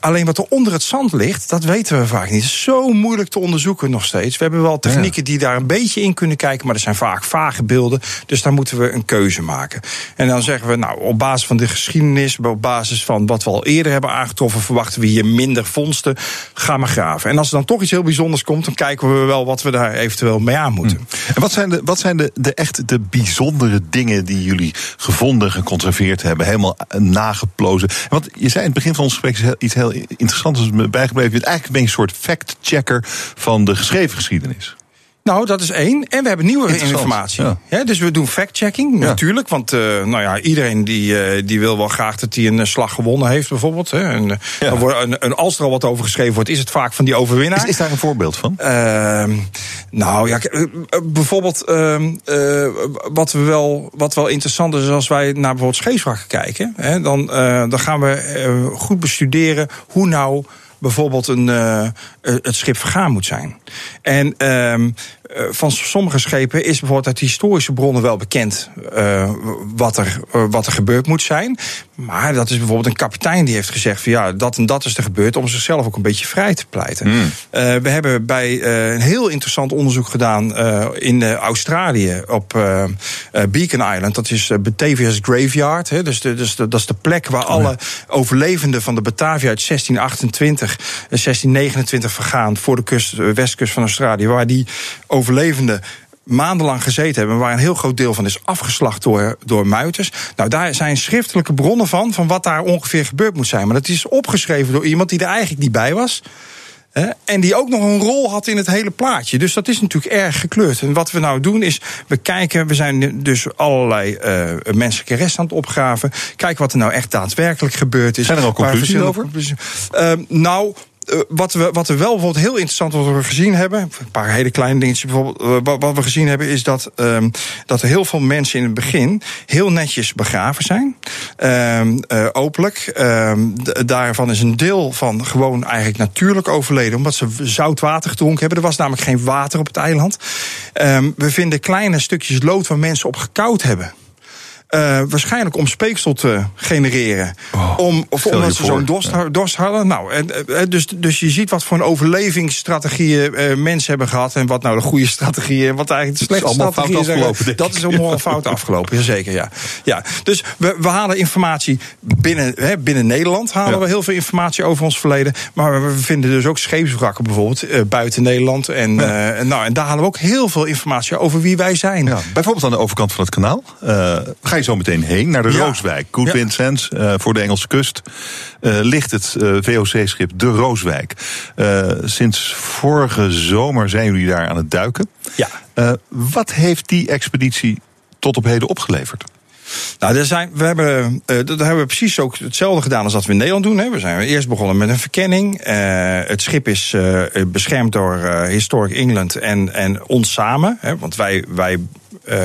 Alleen wat er onder het zand ligt, dat weten we vaak niet. Het is zo moeilijk te onderzoeken nog steeds. We hebben wel technieken die daar een beetje in kunnen kijken, maar er zijn vaak vage beelden. Dus daar moeten we een keuze maken. En dan zeggen we, nou, op basis van de geschiedenis, op basis van wat we al eerder hebben aangetroffen, verwachten we hier minder vondsten. Ga maar graven. En als er dan toch iets heel bijzonders komt, dan kijken we wel wat we daar eventueel mee aan moeten. En wat zijn de echt de bijzondere dingen die jullie gevonden, geconserveerd hebben, helemaal nagepakt? Want je zei in het begin van ons gesprek iets heel interessants dat me bijgebleven is. Eigenlijk ben je een soort fact-checker van de geschreven geschiedenis. Nou, dat is één. En we hebben nieuwe informatie. Ja. Ja, dus we doen fact-checking, natuurlijk. Want iedereen die wil wel graag dat hij een slag gewonnen heeft, bijvoorbeeld. Hè. En als er al wat over geschreven wordt, is het vaak van die overwinnaar. Is daar een voorbeeld van? Bijvoorbeeld wat wel interessant is, als wij naar bijvoorbeeld scheepswrakken kijken, hè, dan gaan we goed bestuderen hoe nou bijvoorbeeld het schip vergaan moet zijn. En van sommige schepen is bijvoorbeeld uit historische bronnen wel bekend wat er gebeurd moet zijn. Maar dat is bijvoorbeeld een kapitein die heeft gezegd van ja, dat en dat is er gebeurd, om zichzelf ook een beetje vrij te pleiten. We hebben bij een heel interessant onderzoek gedaan in Australië op Beacon Island. Dat is Batavia's Graveyard. Hè, dat is de plek waar alle overlevenden van de Batavia uit 1628 en 1629 vergaan voor de westkust van Australië, waar die overlevenden maandenlang gezeten hebben, waar een heel groot deel van is afgeslacht door muiters. Nou, daar zijn schriftelijke bronnen van wat daar ongeveer gebeurd moet zijn. Maar dat is opgeschreven door iemand die er eigenlijk niet bij was. En die ook nog een rol had in het hele plaatje. Dus dat is natuurlijk erg gekleurd. En wat we nou doen is, we zijn dus allerlei menselijke resten aan het opgraven. Kijken wat er nou echt daadwerkelijk gebeurd is. Zijn er al conclusies over? Wat we wel bijvoorbeeld heel interessant wat we gezien hebben, een paar hele kleine dingetjes bijvoorbeeld, wat we gezien hebben is dat er heel veel mensen in het begin heel netjes begraven zijn. Openlijk. Daarvan is een deel van gewoon eigenlijk natuurlijk overleden, omdat ze zout water gedronken hebben. Er was namelijk geen water op het eiland. We vinden kleine stukjes lood waar mensen op gekoud hebben. Waarschijnlijk om speeksel te genereren. Omdat ze zo'n dorst hadden. Nou, dus je ziet wat voor een overlevingsstrategieën mensen hebben gehad. En wat nou de goede strategieën en wat eigenlijk de slechte strategieën zijn. Dat is allemaal fout afgelopen, zeker. Ja. Dus we halen informatie binnen Nederland. Halen we heel veel informatie over ons verleden. Maar we vinden dus ook scheepswrakken bijvoorbeeld buiten Nederland. En daar halen we ook heel veel informatie over wie wij zijn. Ja, bijvoorbeeld aan de overkant van het kanaal. Ga je wij zo meteen heen, naar de Rooswijk. Good Vincent, voor de Engelse kust ligt het VOC-schip de Rooswijk. Sinds vorige zomer zijn jullie daar aan het duiken. Ja. Wat heeft die expeditie tot op heden opgeleverd? Nou, we hebben precies ook hetzelfde gedaan als dat we in Nederland doen. Hè. We zijn eerst begonnen met een verkenning. Het schip is beschermd door Historic England en ons samen. Hè, want wij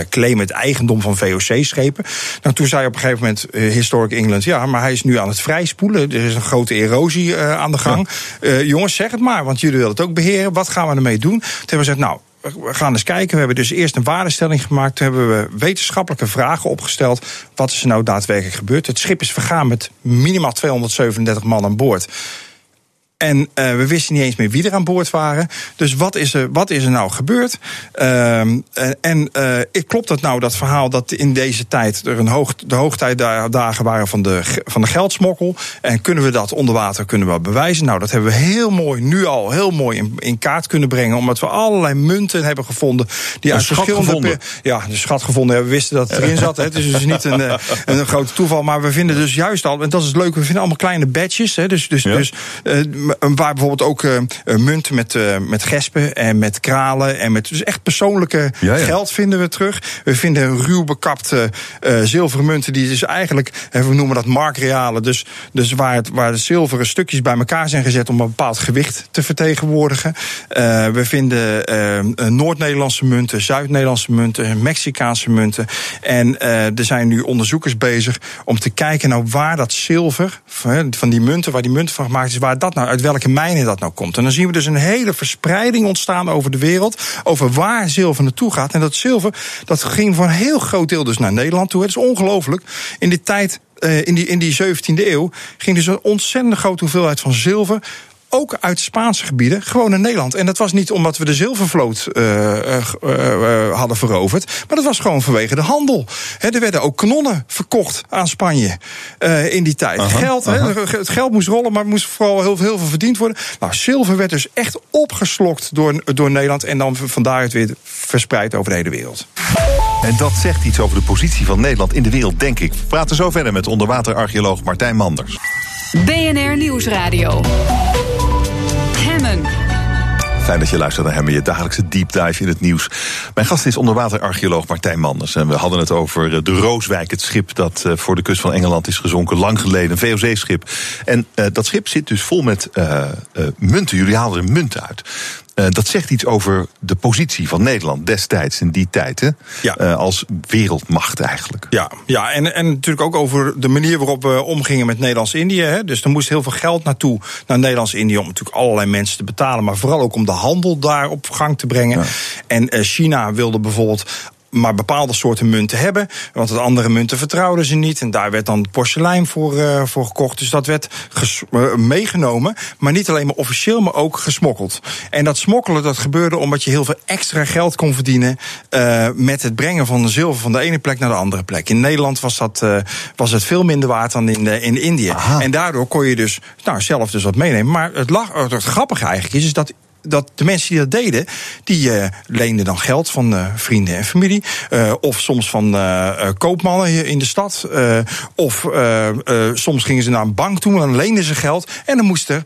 claimen het eigendom van VOC-schepen. Nou, toen zei op een gegeven moment Historic England... ja, maar hij is nu aan het vrijspoelen. Er is een grote erosie aan de gang. Ja. Jongens, zeg het maar, want jullie willen het ook beheren. Wat gaan we ermee doen? Toen hebben we gezegd... nou. We gaan eens kijken. We hebben dus eerst een waardestelling gemaakt. Toen hebben we wetenschappelijke vragen opgesteld. Wat is er nou daadwerkelijk gebeurd? Het schip is vergaan met minimaal 237 man aan boord. En we wisten niet eens meer wie er aan boord waren. Dus wat is er nou gebeurd? Klopt het nou, dat verhaal, dat in deze tijd er de hoogtijdagen waren van de geldsmokkel? En kunnen we dat onder water bewijzen? Nou, dat hebben we nu al heel mooi in kaart kunnen brengen. Omdat we allerlei munten hebben gevonden. Die uit verschillende... Ja, een schat gevonden. Ja, we wisten dat het erin zat. Het is dus niet een grote toeval. Maar we vinden dus juist al, en dat is leuk, we vinden allemaal kleine badges. Hè, waar bijvoorbeeld ook munten met gespen en met kralen. En met dus echt persoonlijke geld vinden we terug. We vinden ruw bekapte zilveren munten. Die dus eigenlijk, we noemen dat markrealen. Dus waar de zilveren stukjes bij elkaar zijn gezet om een bepaald gewicht te vertegenwoordigen. We vinden Noord-Nederlandse munten, Zuid-Nederlandse munten, Mexicaanse munten. En er zijn nu onderzoekers bezig om te kijken naar waar dat zilver van die munten, waar die munten van gemaakt is, waar dat nou, uit welke mijnen dat nou komt. En dan zien we dus een hele verspreiding ontstaan over de wereld, over waar zilver naartoe gaat. En dat zilver, dat ging voor een heel groot deel dus naar Nederland toe. Het is ongelooflijk. In die tijd, in die 17e eeuw, ging dus een ontzettend grote hoeveelheid van zilver, ook uit Spaanse gebieden, gewoon in Nederland. En dat was niet omdat we de zilvervloot hadden veroverd, maar dat was gewoon vanwege de handel. He, er werden ook kanonnen verkocht aan Spanje in die tijd. Het geld moest rollen, maar moest vooral heel veel verdiend worden. Nou, zilver werd dus echt opgeslokt door Nederland en dan van daaruit weer verspreid over de hele wereld. En dat zegt iets over de positie van Nederland in de wereld, denk ik. We praten zo verder met onderwaterarcheoloog Martijn Manders. BNR Nieuwsradio. Hemmen. Fijn dat je luistert naar Hemmen, je dagelijkse deep dive in het nieuws. Mijn gast is onderwaterarcheoloog Martijn Manders. En we hadden het over de Rooswijk, het schip dat voor de kust van Engeland is gezonken. Lang geleden, een VOC-schip. En dat schip zit dus vol met munten. Jullie haalden er munten uit. Dat zegt iets over de positie van Nederland destijds, in die tijd, hè? Ja. Als wereldmacht eigenlijk. Ja, en natuurlijk ook over de manier waarop we omgingen met Nederlands-Indië. Hè? Dus er moest heel veel geld naar Nederlands-Indië, om natuurlijk allerlei mensen te betalen, maar vooral ook om de handel daar op gang te brengen. Ja. En China wilde bijvoorbeeld maar bepaalde soorten munten hebben, want de andere munten vertrouwden ze niet. En daar werd dan porselein voor gekocht. Dus dat werd meegenomen, maar niet alleen maar officieel, maar ook gesmokkeld. En dat smokkelen, dat gebeurde omdat je heel veel extra geld kon verdienen met het brengen van de zilver van de ene plek naar de andere plek. In Nederland was het veel minder waard dan in Indië. Aha. En daardoor kon je dus zelf dus wat meenemen. Maar het grappige eigenlijk is dat de mensen die dat deden, die leenden dan geld van vrienden en familie. Of soms van koopmannen in de stad. Of soms gingen ze naar een bank toe, dan leenden ze geld. En dan moest er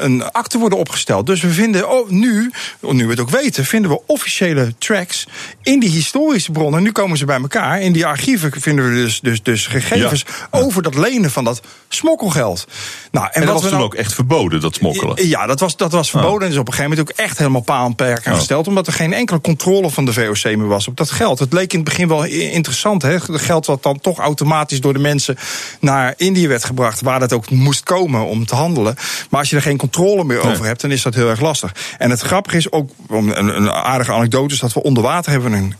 een akte worden opgesteld. Dus we vinden nu we het ook weten, vinden we officiële tracks in die historische bronnen. Nu komen ze bij elkaar. In die archieven vinden we dus gegevens over dat lenen van dat smokkelgeld. Nou, en dat was toen ook echt verboden, dat smokkelen? Ja, dat was verboden. En is op een gegeven moment ook echt helemaal paal en perk aan gesteld, omdat er geen enkele controle van de VOC meer was op dat geld. Het leek in het begin wel interessant, hè? Het geld wat dan toch automatisch door de mensen naar Indië werd gebracht, waar dat ook moest komen om te handelen. Maar als je er geen controle meer over hebt, dan is dat heel erg lastig. En het grappige is ook, een aardige anekdote is dat we onder water hebben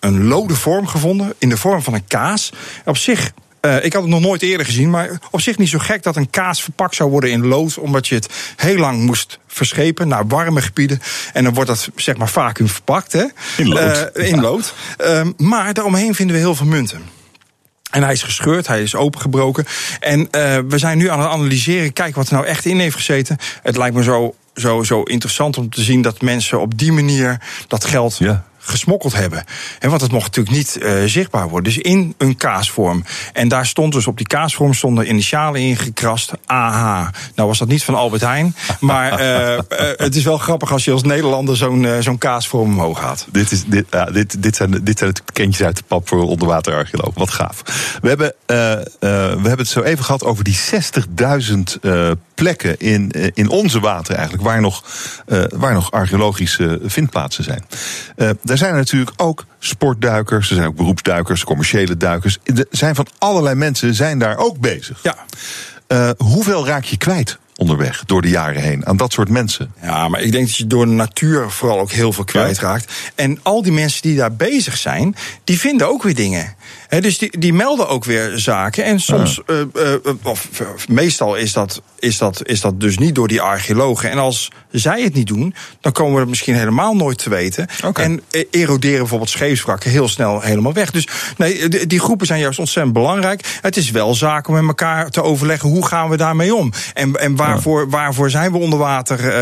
een lode vorm gevonden, in de vorm van een kaas. Op zich, ik had het nog nooit eerder gezien, maar op zich niet zo gek dat een kaas verpakt zou worden in lood, omdat je het heel lang moest verschepen naar warme gebieden. En dan wordt dat, zeg maar, vacuüm verpakt, hè? In lood. Maar daaromheen vinden we heel veel munten. En hij is gescheurd, hij is opengebroken. En we zijn nu aan het analyseren, kijken wat er nou echt in heeft gezeten. Het lijkt me zo interessant om te zien dat mensen op die manier dat geld gesmokkeld hebben. He, want het mocht natuurlijk niet zichtbaar worden. Dus in een kaasvorm. En daar stond dus op die kaasvorm stonden initialen ingekrast. AH. Nou was dat niet van Albert Heijn. Maar het is wel grappig als je als Nederlander zo'n kaasvorm omhoog haalt. Dit zijn natuurlijk kindjes uit de pap voor onderwaterarcheoloog. Wat gaaf. We hebben het zo even gehad over die 60.000 plekken in onze water eigenlijk, waar nog archeologische vindplaatsen zijn. Daar zijn natuurlijk ook sportduikers, er zijn ook beroepsduikers, commerciële duikers. Er zijn van allerlei mensen zijn daar ook bezig. Ja. Hoeveel raak je kwijt onderweg, door de jaren heen, aan dat soort mensen? Ja, maar ik denk dat je door de natuur vooral ook heel veel kwijtraakt. En al die mensen die daar bezig zijn, die vinden ook weer dingen. He, dus die melden ook weer zaken. En soms, meestal is dat dus niet door die archeologen. En als zij het niet doen, dan komen we het misschien helemaal nooit te weten. Okay. En eroderen bijvoorbeeld scheepswrakken heel snel helemaal weg. Dus nee, die groepen zijn juist ontzettend belangrijk. Het is wel zaak om met elkaar te overleggen, hoe gaan we daarmee om? En waarvoor zijn we onder water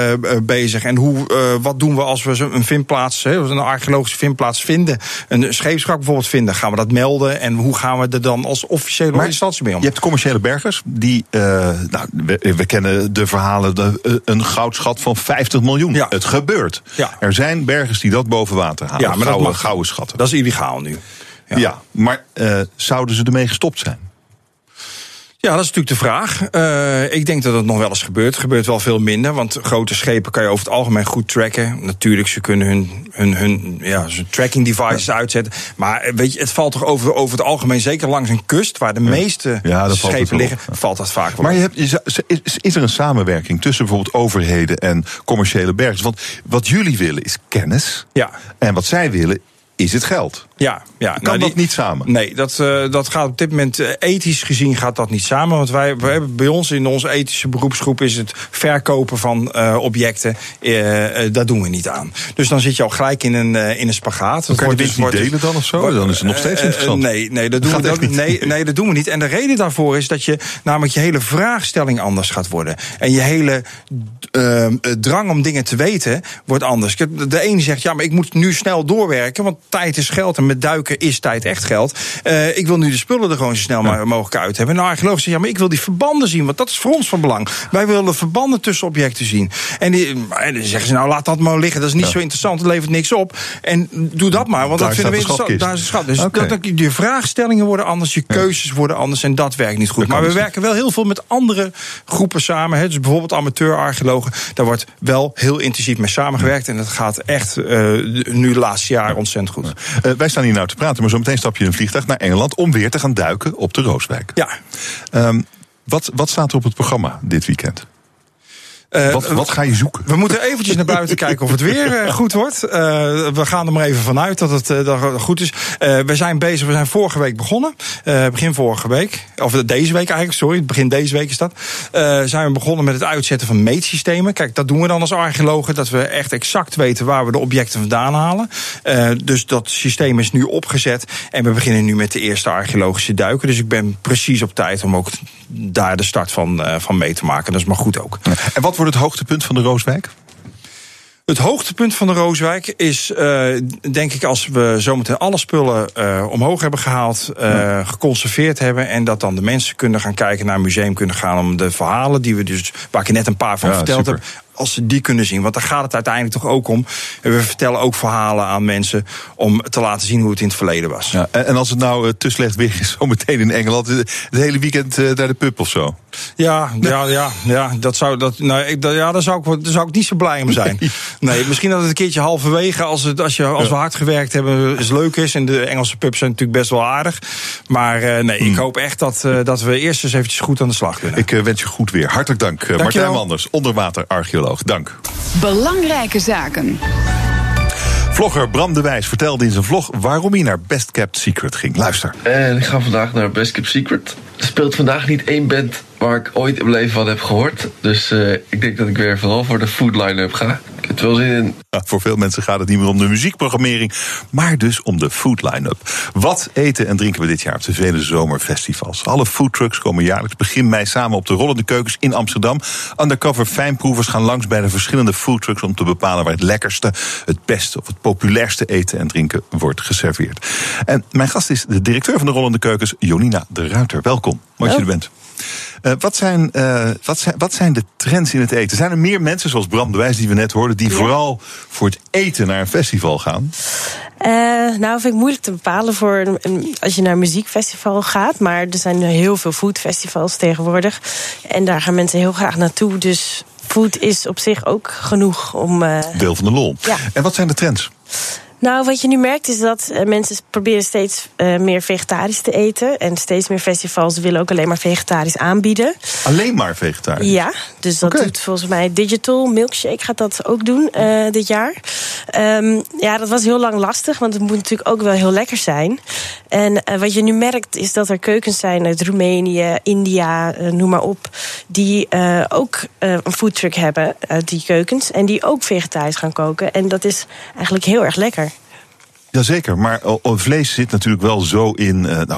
bezig? En wat doen we als we een vindplaats, een archeologische vindplaats vinden? Een scheepswrak bijvoorbeeld vinden, gaan we dat melden? En hoe gaan we er dan als officiële organisatie mee om? Je hebt commerciële bergers die, we kennen de verhalen, een goudschat van 50 miljoen. Ja. Het gebeurt. Ja. Er zijn bergers die dat boven water halen. Ja, maar gouden schatten. Dat is illegaal nu. Ja, maar zouden ze ermee gestopt zijn? Ja, dat is natuurlijk de vraag. Ik denk dat het nog wel eens gebeurt. Het gebeurt wel veel minder, want grote schepen kan je over het algemeen goed tracken. Natuurlijk, ze kunnen hun tracking devices uitzetten. Maar weet je, het valt toch over het algemeen, zeker langs een kust, waar de meeste schepen liggen, valt dat vaak wel. Maar is er een samenwerking tussen bijvoorbeeld overheden en commerciële bergers? Want wat jullie willen is kennis. Ja. En wat zij willen is het geld. Ja. Dat niet samen? Nee, dat gaat op dit moment ethisch gezien gaat dat niet samen. Want we hebben bij ons in onze ethische beroepsgroep is het verkopen van objecten. Daar doen we niet aan. Dus dan zit je al gelijk in een spagaat. Kan je dit niet delen dan of zo? Dan is het nog steeds interessant. Nee, dat doen we niet. En de reden daarvoor is dat je namelijk je hele vraagstelling anders gaat worden. En je hele drang om dingen te weten wordt anders. De een zegt, ja, maar ik moet nu snel doorwerken, want tijd is geld. En met duiken is tijd echt geld. Ik wil nu de spullen er gewoon zo snel mogelijk uit hebben. Nou, archeoloog zegt, ja, maar ik wil die verbanden zien, want dat is voor ons van belang. Wij willen verbanden tussen objecten zien. En dan zeggen ze, nou, laat dat maar liggen. Dat is niet zo interessant, het levert niks op. En doe dat maar, want dat vinden we interessant. Daar is een schat. Dus je vraagstellingen worden anders, je keuzes worden anders en dat werkt niet goed. Maar we werken wel heel veel met andere groepen samen. Hè. Dus bijvoorbeeld amateur-archeologen. Daar wordt wel heel intensief mee samengewerkt en dat gaat echt nu laatste jaar ontzettend goed. Wij staan hier nou te praten, maar zo meteen stap je in een vliegtuig naar Engeland om weer te gaan duiken op de Rooswijk. Ja. Wat staat er op het programma dit weekend? Wat ga je zoeken? We moeten eventjes naar buiten kijken of het weer goed wordt. We gaan er maar even vanuit dat het goed is. We zijn vorige week begonnen. Begin vorige week. Of deze week eigenlijk, sorry. Begin deze week is dat. Zijn we begonnen met het uitzetten van meetsystemen. Kijk, dat doen we dan als archeologen. Dat we echt exact weten waar we de objecten vandaan halen. Dus dat systeem is nu opgezet. En we beginnen nu met de eerste archeologische duiken. Dus ik ben precies op tijd om ook daar de start van mee te maken. Dat is maar goed ook. En wat wordt het hoogtepunt van de Rooswijk? Het hoogtepunt van de Rooswijk is, denk ik, als we zometeen alle spullen omhoog hebben gehaald, geconserveerd hebben, en dat dan de mensen kunnen gaan kijken, naar een museum kunnen gaan om de verhalen die we dus, waar ik net een paar van verteld heb, als ze die kunnen zien. Want daar gaat het uiteindelijk toch ook om. En we vertellen ook verhalen aan mensen om te laten zien hoe het in het verleden was. Ja, en als het nou te slecht weer is, zometeen in Engeland, het hele weekend naar de pub of zo? Ja, daar zou ik niet zo blij om zijn. Nee, misschien dat het een keertje halverwege, als we hard gewerkt hebben, is leuk is. En de Engelse pubs zijn natuurlijk best wel aardig. Maar ik hoop echt dat we eerst eens eventjes goed aan de slag kunnen. Ik wens je goed weer. Hartelijk dank, Martijn Manders, onderwaterarcheoloog. Dank. Belangrijke zaken. Vlogger Bram de Wijs vertelde in zijn vlog waarom hij naar Best Kept Secret ging. Luister. En ik ga vandaag naar Best Kept Secret. Er speelt vandaag niet één band waar ik ooit in mijn leven van heb gehoord. Dus ik denk dat ik weer vanaf voor de food line-up ga. Ik heb wel zin in. Voor veel mensen gaat het niet meer om de muziekprogrammering, maar dus om de food line-up. Wat eten en drinken we dit jaar op de vele zomerfestivals? Alle foodtrucks komen jaarlijks begin mei samen op de Rollende Keukens in Amsterdam. Undercover fijnproevers gaan langs bij de verschillende foodtrucks om te bepalen waar het lekkerste, het beste of het populairste eten en drinken wordt geserveerd. En mijn gast is de directeur van de Rollende Keukens, Jonina de Ruiter. Welkom, mooi dat je er bent. Wat zijn de trends in het eten? Zijn er meer mensen, zoals Bram de Wijs die we net hoorden, die vooral voor het eten naar een festival gaan? Nou, vind ik moeilijk te bepalen voor als je naar een muziekfestival gaat. Maar er zijn heel veel foodfestivals tegenwoordig. En daar gaan mensen heel graag naartoe. Dus food is op zich ook genoeg om... Deel van de lol. Ja. En wat zijn de trends? Nou, wat je nu merkt is dat mensen proberen steeds meer vegetarisch te eten. En steeds meer festivals willen ook alleen maar vegetarisch aanbieden. Alleen maar vegetarisch? Ja, dus dat doet volgens mij Digital Milkshake gaat dat ook doen dit jaar. Ja, dat was heel lang lastig, want het moet natuurlijk ook wel heel lekker zijn. En wat je nu merkt is dat er keukens zijn uit Roemenië, India, noem maar op. Die ook een foodtruck hebben uit die keukens. En die ook vegetarisch gaan koken. En dat is eigenlijk heel erg lekker. Jazeker, maar vlees zit natuurlijk wel zo in,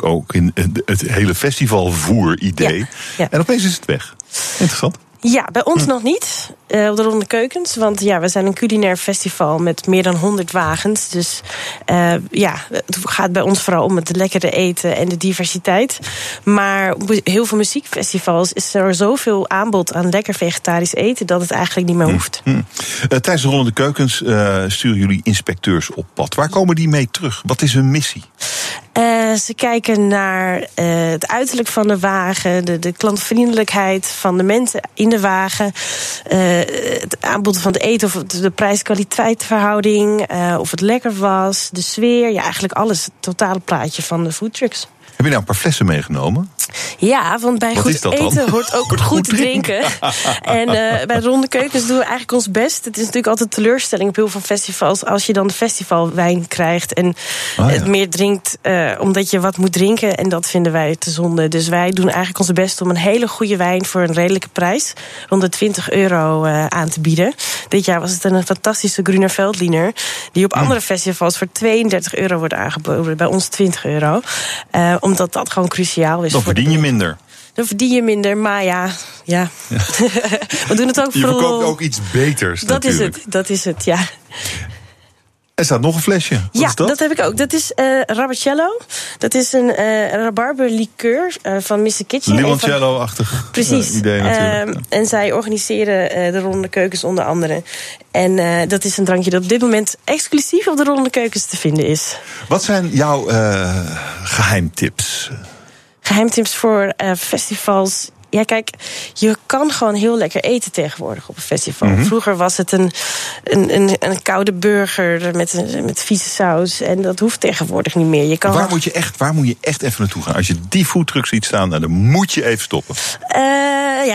ook in het hele festivalvoer-idee. Ja, ja. En opeens is het weg. Interessant. Ja, bij ons nog niet, op de Rollende Keukens. Want ja, we zijn een culinair festival met meer dan 100 wagens. Dus het gaat bij ons vooral om het lekkere eten en de diversiteit. Maar op heel veel muziekfestivals is er zoveel aanbod aan lekker vegetarisch eten dat het eigenlijk niet meer hoeft. Tijdens de Rollende Keukens sturen jullie inspecteurs op pad. Waar komen die mee terug? Wat is hun missie? Ze kijken naar het uiterlijk van de wagen, de klantvriendelijkheid van de mensen in de wagen, het aanbod van het eten, of de prijs-kwaliteitverhouding, of het lekker was, de sfeer, ja, eigenlijk alles, het totale plaatje van de foodtrucks. Heb je nou een paar flessen meegenomen? Ja, want bij goed eten hoort ook goed drinken. En bij Rollende Keukens doen we eigenlijk ons best. Het is natuurlijk altijd teleurstelling op heel veel festivals als je dan de festivalwijn krijgt en het meer drinkt omdat je wat moet drinken. En dat vinden wij te zonde. Dus wij doen eigenlijk ons best om een hele goede wijn voor een redelijke prijs, rond de €20 aan te bieden. Dit jaar was het een fantastische Grüner Veltliner, die op andere festivals voor €32 wordt aangeboden. Bij ons €20. Omdat dat gewoon cruciaal is. Dan verdien je minder. Maar ja. We doen het ook voor... Je verkoopt ook iets beters natuurlijk. Dat is het, ja. Er staat nog een flesje. Wat is dat? Dat heb ik ook. Dat is Rabarcello. Dat is een rabarberlikeur van Mr. Kitchen. Limoncello-achtig idee natuurlijk. En zij organiseren de Rollende Keukens onder andere. En dat is een drankje dat op dit moment exclusief op de Rollende Keukens te vinden is. Wat zijn jouw geheimtips? Geheimtips voor festivals... Ja, kijk, je kan gewoon heel lekker eten tegenwoordig op een festival. Mm-hmm. Vroeger was het een koude burger met vieze saus. En dat hoeft tegenwoordig niet meer. Je kan waar moet je echt even naartoe gaan? Als je die foodtruck ziet staan, dan moet je even stoppen.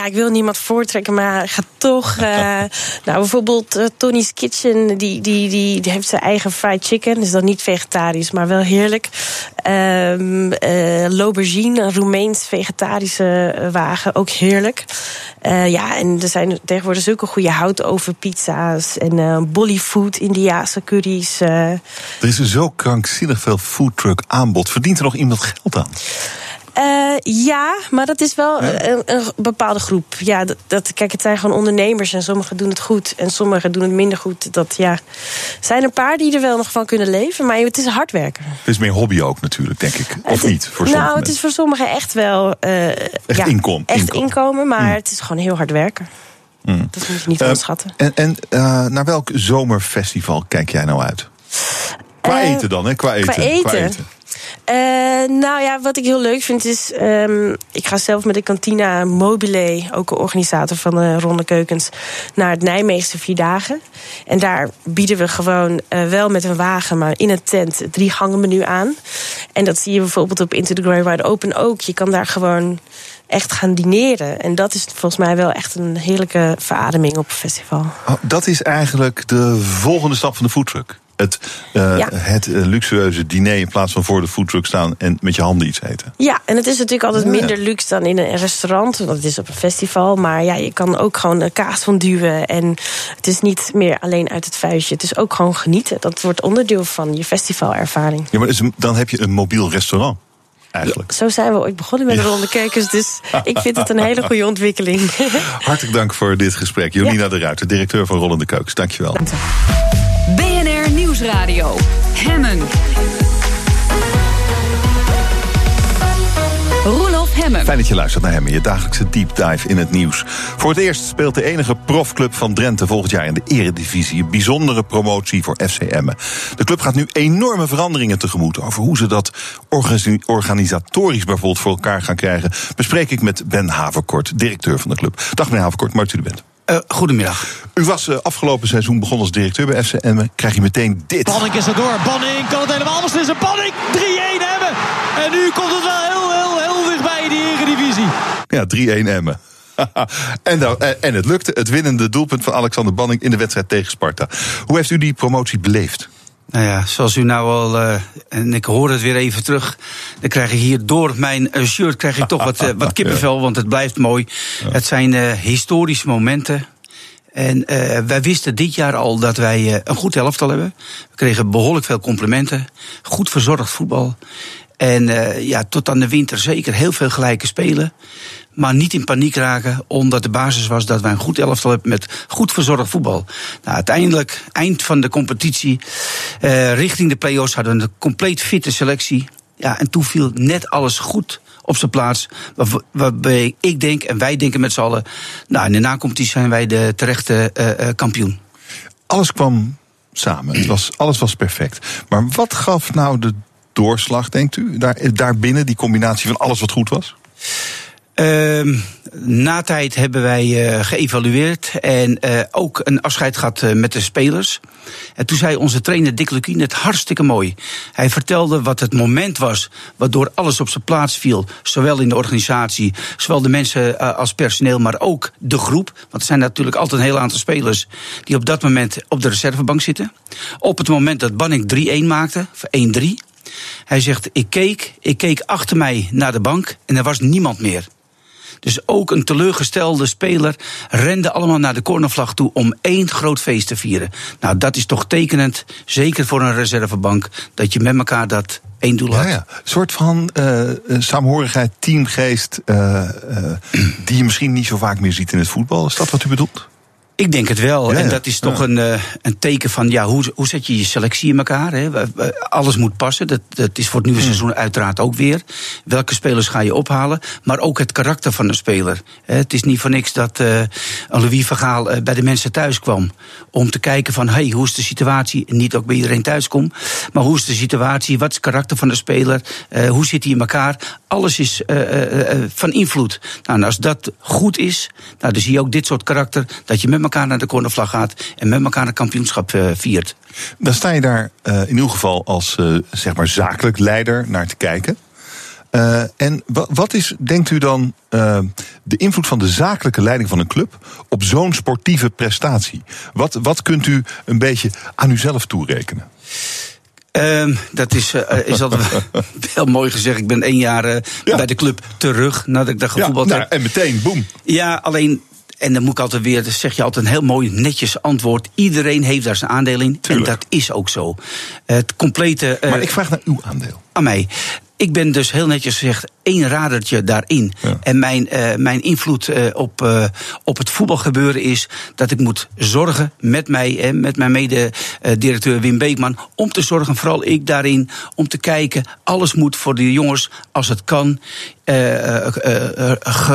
Ik wil niemand voortrekken, maar ga toch... bijvoorbeeld Tony's Kitchen, die heeft zijn eigen fried chicken. Dus dan niet vegetarisch, maar wel heerlijk. L'Aubergine, een Roemeens vegetarische wagen. Ook heerlijk. En er zijn tegenwoordig zulke goede houtovenpizza's en Bollywood, Indiaanse curry's. Er is zo krankzinnig veel foodtruck aanbod. Verdient er nog iemand geld aan? Maar dat is wel een bepaalde groep. Ja, kijk, het zijn gewoon ondernemers en sommigen doen het goed en sommigen doen het minder goed. Er zijn een paar die er wel nog van kunnen leven, maar het is hard werken. Het is meer hobby ook natuurlijk, denk ik. Of niet? Voor sommige mensen. Het is voor sommigen echt wel... inkomen, maar het is gewoon heel hard werken. Dat moet je niet onderschatten. En naar welk zomerfestival kijk jij nou uit? Qua eten dan, hè? Qua eten. Wat ik heel leuk vind is... ik ga zelf met de Cantina Mobile, ook een organisator van de Rollende Keukens, naar het Nijmeegse Vierdagen. En daar bieden we gewoon wel met een wagen, maar in een tent, het 3-gangenmenu aan. En dat zie je bijvoorbeeld op Into the Grey Wide Open ook. Je kan daar gewoon echt gaan dineren. En dat is volgens mij wel echt een heerlijke verademing op een festival. Oh, dat is eigenlijk de volgende stap van de foodtruck. het luxueuze diner in plaats van voor de foodtruck staan en met je handen iets eten. Ja, en het is natuurlijk altijd minder luxe dan in een restaurant, want het is op een festival. Maar ja, je kan ook gewoon de kaas van duwen en het is niet meer alleen uit het vuistje. Het is ook gewoon genieten. Dat wordt onderdeel van je festivalervaring. Ja, maar dan heb je een mobiel restaurant. Eigenlijk. Zo zijn we ooit begonnen met de Rollende Keukens, dus ik vind het een hele goede ontwikkeling. Hartelijk dank voor dit gesprek. Jonina de Ruiter, directeur van Rollende Keukens. Dankjewel. BNR Nieuwsradio. Hemmen. Fijn dat je luistert naar Hemmen, je dagelijkse deep dive in het nieuws. Voor het eerst speelt de enige profclub van Drenthe volgend jaar in de Eredivisie. Een bijzondere promotie voor FC Emmen. De club gaat nu enorme veranderingen tegemoet. Over hoe ze dat organisatorisch bijvoorbeeld voor elkaar gaan krijgen, bespreek ik met Ben Haverkort, directeur van de club. Dag meneer Haverkort, mooi dat u er bent. Goedemiddag. U was afgelopen seizoen begonnen als directeur bij FC Emmen. Krijg je meteen dit. Banning is erdoor. Banning kan het helemaal beslissen. Banning 3-1 Emmen. En nu komt het wel heel dichtbij in die Eredivisie. Ja, 3-1 Emmen. En het lukte. Het winnende doelpunt van Alexander Banning in de wedstrijd tegen Sparta. Hoe heeft u die promotie beleefd? Nou ja, zoals u nou al, en ik hoor het weer even terug, dan krijg ik hier door mijn shirt krijg ik toch wat kippenvel, want het blijft mooi. Ja. Het zijn historische momenten. En wij wisten dit jaar al dat wij een goed elftal hebben. We kregen behoorlijk veel complimenten. Goed verzorgd voetbal. En tot aan de winter zeker heel veel gelijke spelen. Maar niet in paniek raken, omdat de basis was dat wij een goed elftal hebben met goed verzorgd voetbal. Nou, uiteindelijk, eind van de competitie, richting de play-offs hadden we een compleet fitte selectie. Ja, en toen viel net alles goed op zijn plaats, waarbij ik denk en wij denken met z'n allen, in de nacompetitie zijn wij de terechte kampioen. Alles kwam samen, alles was perfect. Maar wat gaf nou de doorslag, denkt u, daarbinnen, die combinatie van alles wat goed was? Na tijd hebben wij geëvalueerd en ook een afscheid gehad met de spelers. En toen zei onze trainer Dick Lukien het hartstikke mooi. Hij vertelde wat het moment was waardoor alles op zijn plaats viel. Zowel in de organisatie, zowel de mensen als personeel, maar ook de groep. Want er zijn natuurlijk altijd een heel aantal spelers die op dat moment op de reservebank zitten. Op het moment dat Banning 3-1 maakte, of 1-3... Hij zegt, ik keek achter mij naar de bank en er was niemand meer. Dus ook een teleurgestelde speler rende allemaal naar de cornervlag toe om één groot feest te vieren. Nou, dat is toch tekenend, zeker voor een reservebank, dat je met elkaar dat één doel had. Ja, een soort van saamhorigheid, teamgeest, die je misschien niet zo vaak meer ziet in het voetbal. Is dat wat u bedoelt? Ik denk het wel. Ja, en dat is toch een teken van hoe zet je je selectie in elkaar. Hè? Alles moet passen. Dat is voor het nieuwe seizoen uiteraard ook weer. Welke spelers ga je ophalen? Maar ook het karakter van de speler. Het is niet voor niks dat Louis van Gaal bij de mensen thuis kwam. Om te kijken van hoe is de situatie? Niet ook bij iedereen thuis komt. Maar hoe is de situatie? Wat is het karakter van de speler? Hoe zit hij in elkaar? Alles is van invloed. Nou, en als dat goed is, dan zie je ook dit soort karakter. Dat je met elkaar naar de cornervlag gaat en met elkaar een kampioenschap viert. Dan sta je daar in uw geval als zakelijk leider naar te kijken. En wat is, denkt u dan, de invloed van de zakelijke leiding van een club op zo'n sportieve prestatie? Wat kunt u een beetje aan uzelf toerekenen? Dat is altijd heel mooi gezegd. Ik ben 1 jaar bij de club terug nadat ik daar gevoetbald heb. En meteen, boem. Ja, alleen... En dan moet ik altijd weer, zeg je altijd een heel mooi netjes antwoord. Iedereen heeft daar zijn aandeel in. Tuurlijk. En dat is ook zo. Het complete... Maar ik vraag naar uw aandeel. Aan mij. Ik ben dus heel netjes gezegd 1 radertje daarin. Ja. En mijn invloed op het voetbalgebeuren is dat ik moet zorgen met mij en met mijn mede-directeur Wim Beekman. Om te zorgen, vooral ik daarin, om te kijken. Alles moet voor de jongens, als het kan,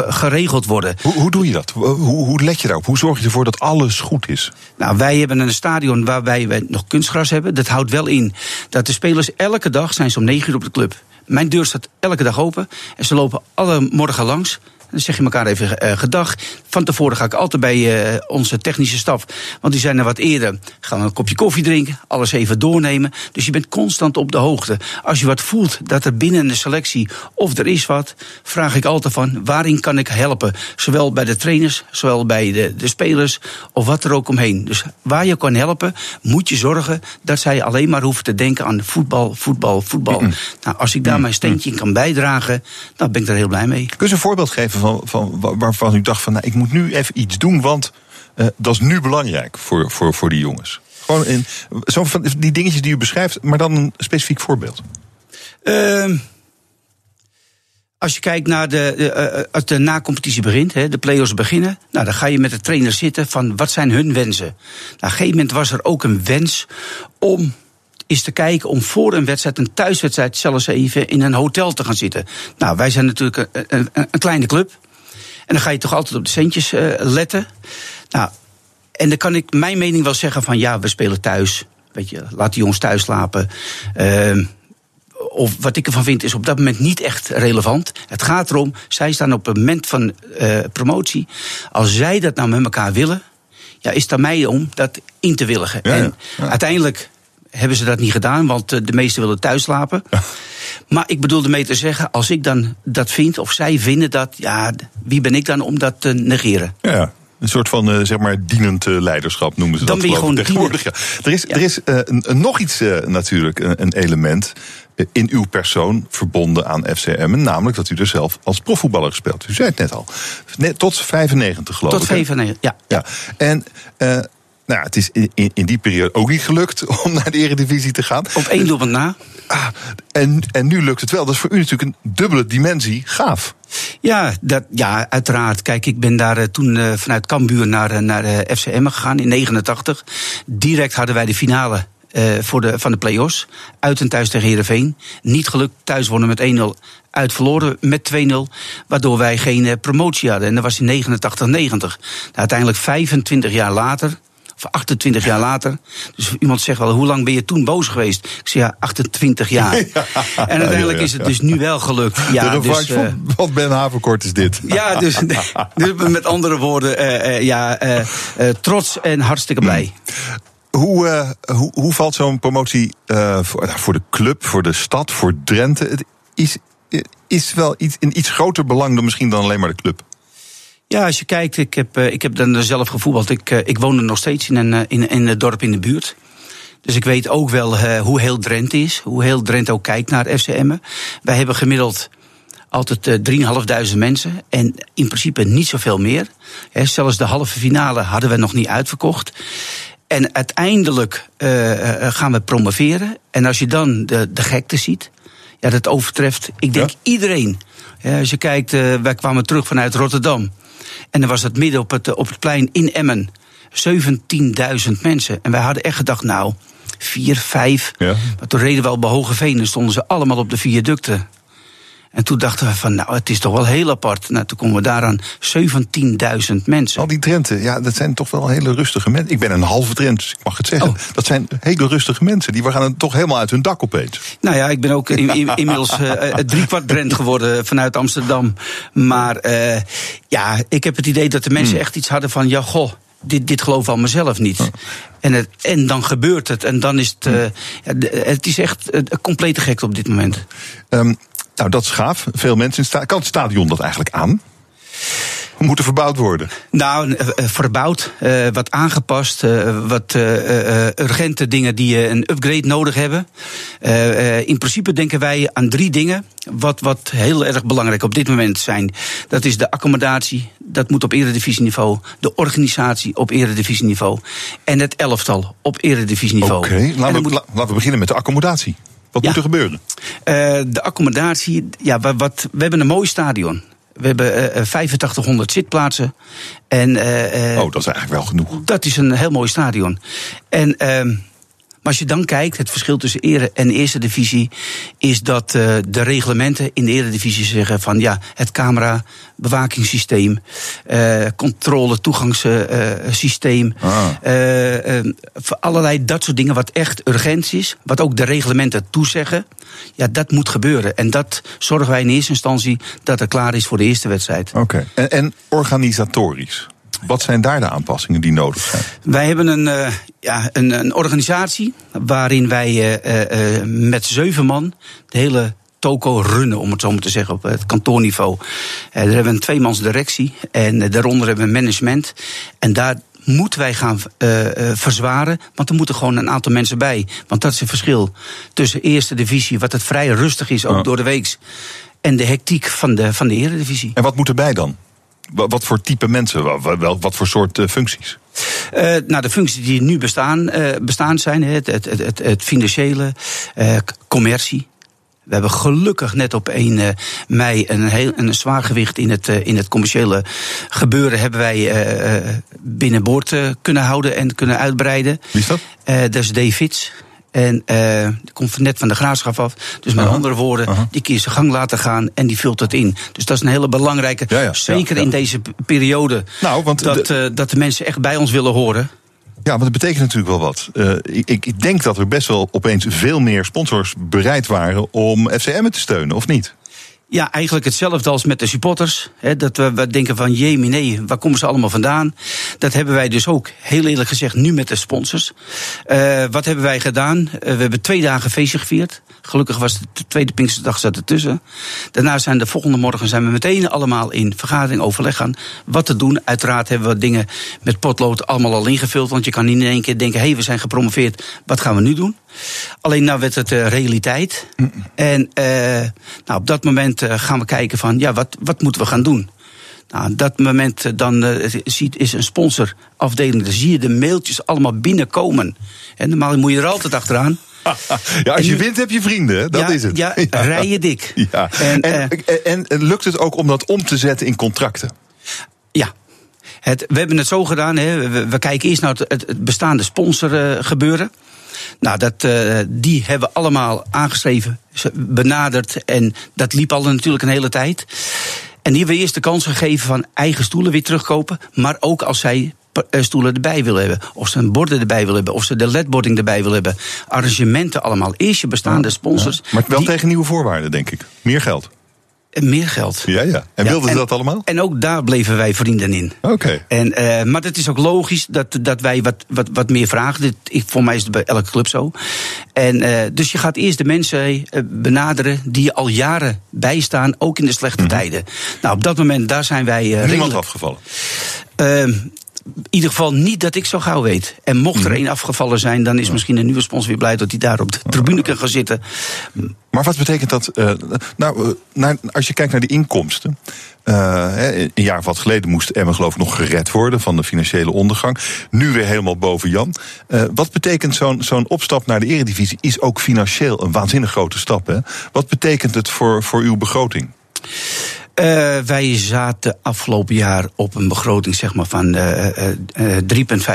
geregeld worden. Hoe doe je dat? Hoe let je daarop? Hoe zorg je ervoor dat alles goed is? Nou, wij hebben een stadion waarbij wij nog kunstgras hebben. Dat houdt wel in dat de spelers elke dag zijn ze om 9 uur op de club. Mijn deur staat elke dag open en ze lopen alle morgen langs. Dan zeg je elkaar even gedag. Van tevoren ga ik altijd bij onze technische staf. Want die zijn er wat eerder. Gaan we een kopje koffie drinken. Alles even doornemen. Dus je bent constant op de hoogte. Als je wat voelt dat er binnen de selectie of er is wat, vraag ik altijd van waarin kan ik helpen? Zowel bij de trainers, zowel bij de spelers of wat er ook omheen. Dus waar je kan helpen, moet je zorgen dat zij alleen maar hoeven te denken aan voetbal, voetbal, voetbal. Nou, als ik daar mijn steentje in kan bijdragen, dan ben ik er heel blij mee. Kun je eens een voorbeeld geven van waarvan u dacht van, nou, ik moet nu even iets doen, want dat is nu belangrijk voor die jongens. Gewoon in zo van die dingetjes die u beschrijft, maar dan een specifiek voorbeeld. Als je kijkt naar als de na-competitie begint, de play-offs beginnen, nou, dan ga je met de trainer zitten van wat zijn hun wensen. Nou, op een gegeven moment was er ook een wens om is te kijken om voor een wedstrijd, een thuiswedstrijd, zelfs even in een hotel te gaan zitten. Nou, wij zijn natuurlijk een kleine club. En dan ga je toch altijd op de centjes letten. Nou, en dan kan ik mijn mening wel zeggen van ja, we spelen thuis. Weet je, laat die jongens thuis slapen. Of wat ik ervan vind is op dat moment niet echt relevant. Het gaat erom, zij staan op het moment van promotie. Als zij dat nou met elkaar willen, ja, is het aan mij om dat in te willigen. Ja, en uiteindelijk hebben ze dat niet gedaan, want de meesten willen thuis slapen. Ja. Maar ik bedoel ermee te zeggen, als ik dan dat vind, of zij vinden dat, ja, wie ben ik dan om dat te negeren? Ja. Een soort van, zeg maar, dienend leiderschap noemen ze dan dat. Dan ben je gewoon dienend. Ja. Er is nog iets natuurlijk, een element in uw persoon verbonden aan FC Emmen, namelijk dat u er zelf als profvoetballer gespeeld. U zei het net al. Tot 95 geloof ik. Tot 95, ja. En nou, het is in die periode ook niet gelukt om naar de Eredivisie te gaan. Op één doelpunt na. En nu lukt het wel. Dat is voor u natuurlijk een dubbele dimensie gaaf. Ja, uiteraard. Kijk, ik ben daar toen vanuit Cambuur naar FC Emmen gegaan in 1989. Direct hadden wij de finale van de play-offs. Uit en thuis tegen Heerenveen. Niet gelukt, thuis wonnen met 1-0. Uit verloren met 2-0. Waardoor wij geen promotie hadden. En dat was in 89, 90. Nou, uiteindelijk 25 jaar later... 28 jaar later. Dus iemand zegt wel, hoe lang ben je toen boos geweest? Ik zeg, ja, 28 jaar. Ja. En uiteindelijk is het dus nu wel gelukt. Ja, de revanche van wat Ben Haverkort is dit. Ja, dus met andere woorden, trots en hartstikke blij. Hoe valt zo'n promotie voor de club, voor de stad, voor Drenthe? Het is wel een iets groter belang dan misschien dan alleen maar de club. Ja, als je kijkt, ik heb dan zelf gevoetbald. Ik woonde nog steeds in een dorp in de buurt. Dus ik weet ook wel hoe heel Drenthe is. Hoe heel Drenthe ook kijkt naar FC Emmen. Wij hebben gemiddeld altijd 3.500 mensen. En in principe niet zoveel meer. Zelfs de halve finale hadden we nog niet uitverkocht. En uiteindelijk gaan we promoveren. En als je dan de gekte ziet, ja, dat overtreft, ik denk, iedereen. Ja, als je kijkt, wij kwamen terug vanuit Rotterdam. En dan was het midden op het plein in Emmen. 17.000 mensen. En wij hadden echt gedacht, nou, 4, 5. Ja. Maar toen reden we al bij Hogeveen en stonden ze allemaal op de viaducten. En toen dachten we van, nou, het is toch wel heel apart. Nou, toen komen we daaraan 17.000 mensen. Al die Drenthe, ja, dat zijn toch wel hele rustige mensen. Ik ben een halve Drenthe, dus ik mag het zeggen. Oh. Dat zijn hele rustige mensen. Die gaan toch helemaal uit hun dak opeens. Nou ja, ik ben ook inmiddels 3/4 Drenthe geworden vanuit Amsterdam. Maar ik heb het idee dat de mensen echt iets hadden van, ja, goh. Dit geloof aan mezelf niet. Oh. En dan gebeurt het. En dan is het... het is echt complete gek op dit moment. Nou, dat is gaaf. Veel mensen kan het stadion dat eigenlijk aan? We moeten verbouwd worden. Nou, verbouwd, wat aangepast, wat urgente dingen die een upgrade nodig hebben. In principe denken wij aan 3 dingen wat heel erg belangrijk op dit moment zijn. Dat is de accommodatie, dat moet op eredivisieniveau. De organisatie op eredivisieniveau. En het elftal op eredivisieniveau. Oké, laten we beginnen met de accommodatie. Wat moet er gebeuren? De accommodatie, we hebben een mooi stadion. We hebben 8500 zitplaatsen. En, dat is eigenlijk wel genoeg. Dat is een heel mooi stadion. En Maar als je dan kijkt, het verschil tussen Ere en Eerste Divisie is dat de reglementen in de Eredivisie zeggen van ja, het camera-bewakingssysteem, controle-toegangssysteem, allerlei dat soort dingen wat echt urgent is, wat ook de reglementen toezeggen, ja, dat moet gebeuren. En dat zorgen wij in eerste instantie dat er klaar is voor de eerste wedstrijd. Oké. En organisatorisch? Wat zijn daar de aanpassingen die nodig zijn? Wij hebben een organisatie waarin wij met 7 man de hele toko runnen, om het zo maar te zeggen, op het kantoorniveau. Daar hebben we een 2-mans directie en daaronder hebben we management. En daar moeten wij gaan verzwaren, want er moeten gewoon een aantal mensen bij. Want dat is het verschil tussen Eerste Divisie, wat het vrij rustig is, ook door de weeks, en de hectiek van de Eredivisie. En wat moet erbij dan? Wat voor type mensen, wat voor soort functies? De functies die nu bestaan zijn het financiële, commercie. We hebben gelukkig net op 1 mei een zwaargewicht in het commerciële gebeuren hebben wij binnenboord kunnen houden en kunnen uitbreiden. Wie is dat? Dat is Dave Fitz. En die komt net van de graafschap af. Dus met andere woorden, die kun je zijn gang laten gaan en die vult dat in. Dus dat is een hele belangrijke, zeker in deze periode, dat de mensen echt bij ons willen horen. Ja, want het betekent natuurlijk wel wat. Ik denk dat er best wel opeens veel meer sponsors bereid waren om FC Emmen te steunen, of niet? Ja, eigenlijk hetzelfde als met de supporters. Dat we denken van, jemine, waar komen ze allemaal vandaan? Dat hebben wij dus ook, heel eerlijk gezegd, nu met de sponsors. Wat hebben wij gedaan? We hebben 2 dagen feestje gevierd. Gelukkig was de tweede Pinksterdag zat ertussen. Daarna zijn de volgende morgen zijn we meteen allemaal in vergadering, overleg gaan. Wat te doen, uiteraard hebben we dingen met potlood allemaal al ingevuld. Want je kan niet in één keer denken, we zijn gepromoveerd, wat gaan we nu doen? Alleen nou werd het realiteit. En op dat moment gaan we kijken van, wat moeten we gaan doen? Nou, op dat moment dan is een sponsorafdeling. Dan zie je de mailtjes allemaal binnenkomen. En normaal moet je er altijd achteraan. Ja, als je wint heb je vrienden, hè? Dat is het. Rij je dik. Ja. En lukt het ook om dat om te zetten in contracten? Ja. We hebben het zo gedaan. We kijken eerst naar het bestaande sponsorgebeuren. Die hebben we allemaal aangeschreven, benaderd. En dat liep al natuurlijk een hele tijd. En die hebben we eerst de kans gegeven van eigen stoelen weer terugkopen. Maar ook als zij stoelen erbij willen hebben. Of ze een borden erbij willen hebben. Of ze de ledboarding erbij willen hebben. Arrangementen allemaal. Eerst je bestaande sponsors. Ja, maar wel tegen nieuwe voorwaarden, denk ik. Meer geld. Meer geld. Ja. En wilden ze dat allemaal? En ook daar bleven wij vrienden in. Oké. Maar het is ook logisch dat wij wat meer vragen. Voor mij is het bij elke club zo. Dus je gaat eerst de mensen benaderen die je al jaren bijstaan, ook in de slechte tijden. Nou, op dat moment, daar zijn wij niemand afgevallen? In ieder geval niet dat ik zo gauw weet. En mocht er één afgevallen zijn, dan is misschien een nieuwe sponsor weer blij dat hij daar op de tribune kan gaan zitten. Maar wat betekent dat? Als je kijkt naar de inkomsten. Een jaar of wat geleden moest Emmen geloof ik nog gered worden van de financiële ondergang. Nu weer helemaal boven Jan. Wat betekent zo'n opstap naar de Eredivisie? Is ook financieel een waanzinnig grote stap. Hè? Wat betekent het voor uw begroting? Wij zaten afgelopen jaar op een begroting zeg maar, van 3,5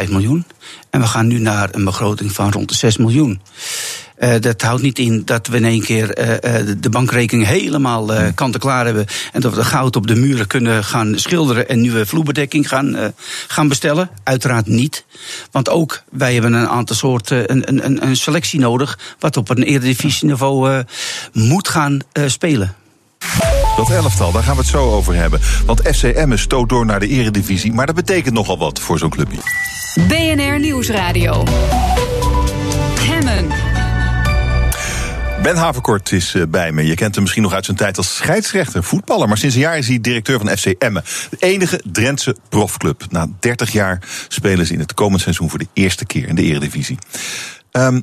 miljoen. En we gaan nu naar een begroting van rond de 6 miljoen. Dat houdt niet in dat we in één keer de bankrekening helemaal kant-en-klaar hebben. En dat we goud op de muren kunnen gaan schilderen en nieuwe vloerbedekking gaan bestellen. Uiteraard niet. Want ook wij hebben een aantal soorten, een selectie nodig, wat op een eredivisieniveau moet gaan spelen. Dat elftal, daar gaan we het zo over hebben. Want FC Emmen stoot door naar de Eredivisie, maar dat betekent nogal wat voor zo'n clubje. BNR Nieuwsradio. Hemmen. Ben Haverkort is bij me. Je kent hem misschien nog uit zijn tijd als scheidsrechter, voetballer. Maar sinds een jaar is hij directeur van FC Emmen. De enige Drentse profclub. Na 30 jaar spelen ze in het komend seizoen voor de eerste keer in de Eredivisie. We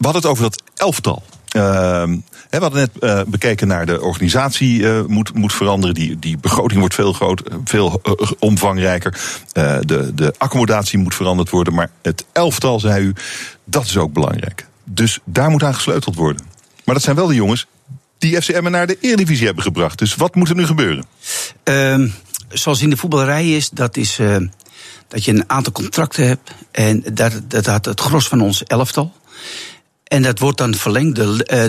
hadden het over dat elftal. We hadden net bekeken naar de organisatie moet veranderen. Die begroting wordt veel omvangrijker. De accommodatie moet veranderd worden. Maar het elftal, zei u, dat is ook belangrijk. Dus daar moet aan gesleuteld worden. Maar dat zijn wel de jongens die FC Emmen naar de Eredivisie hebben gebracht. Dus wat moet er nu gebeuren? Zoals in de voetballerij is, dat is dat je een aantal contracten hebt. En dat had het gros van ons elftal. En dat wordt dan verlengd,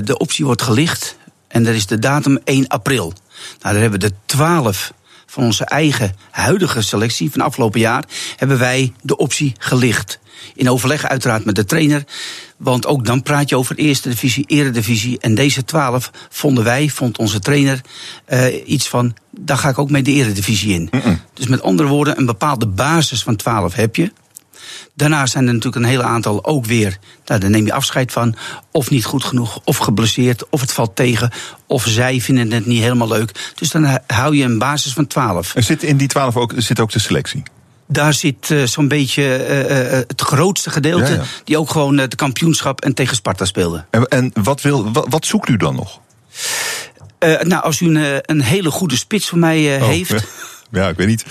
de optie wordt gelicht. En dat is de datum 1 april. Nou, daar hebben de 12 van onze eigen huidige selectie van afgelopen jaar... hebben wij de optie gelicht. In overleg uiteraard met de trainer. Want ook dan praat je over eerste divisie, eredivisie. En deze 12 vond onze trainer iets van... daar ga ik ook mee de eredivisie in. Dus met andere woorden, een bepaalde basis van 12 heb je... Daarna zijn er natuurlijk een hele aantal ook weer... Nou, daar neem je afscheid van, of niet goed genoeg, of geblesseerd... of het valt tegen, of zij vinden het niet helemaal leuk. Dus dan hou je een basis van 12. En zit in die 12 ook de selectie? Daar zit zo'n beetje het grootste gedeelte... Ja. Die ook gewoon het kampioenschap en tegen Sparta speelde. En wat zoekt u dan nog? Nou, als u een hele goede spits voor mij heeft... Ja. Ja, ik weet niet.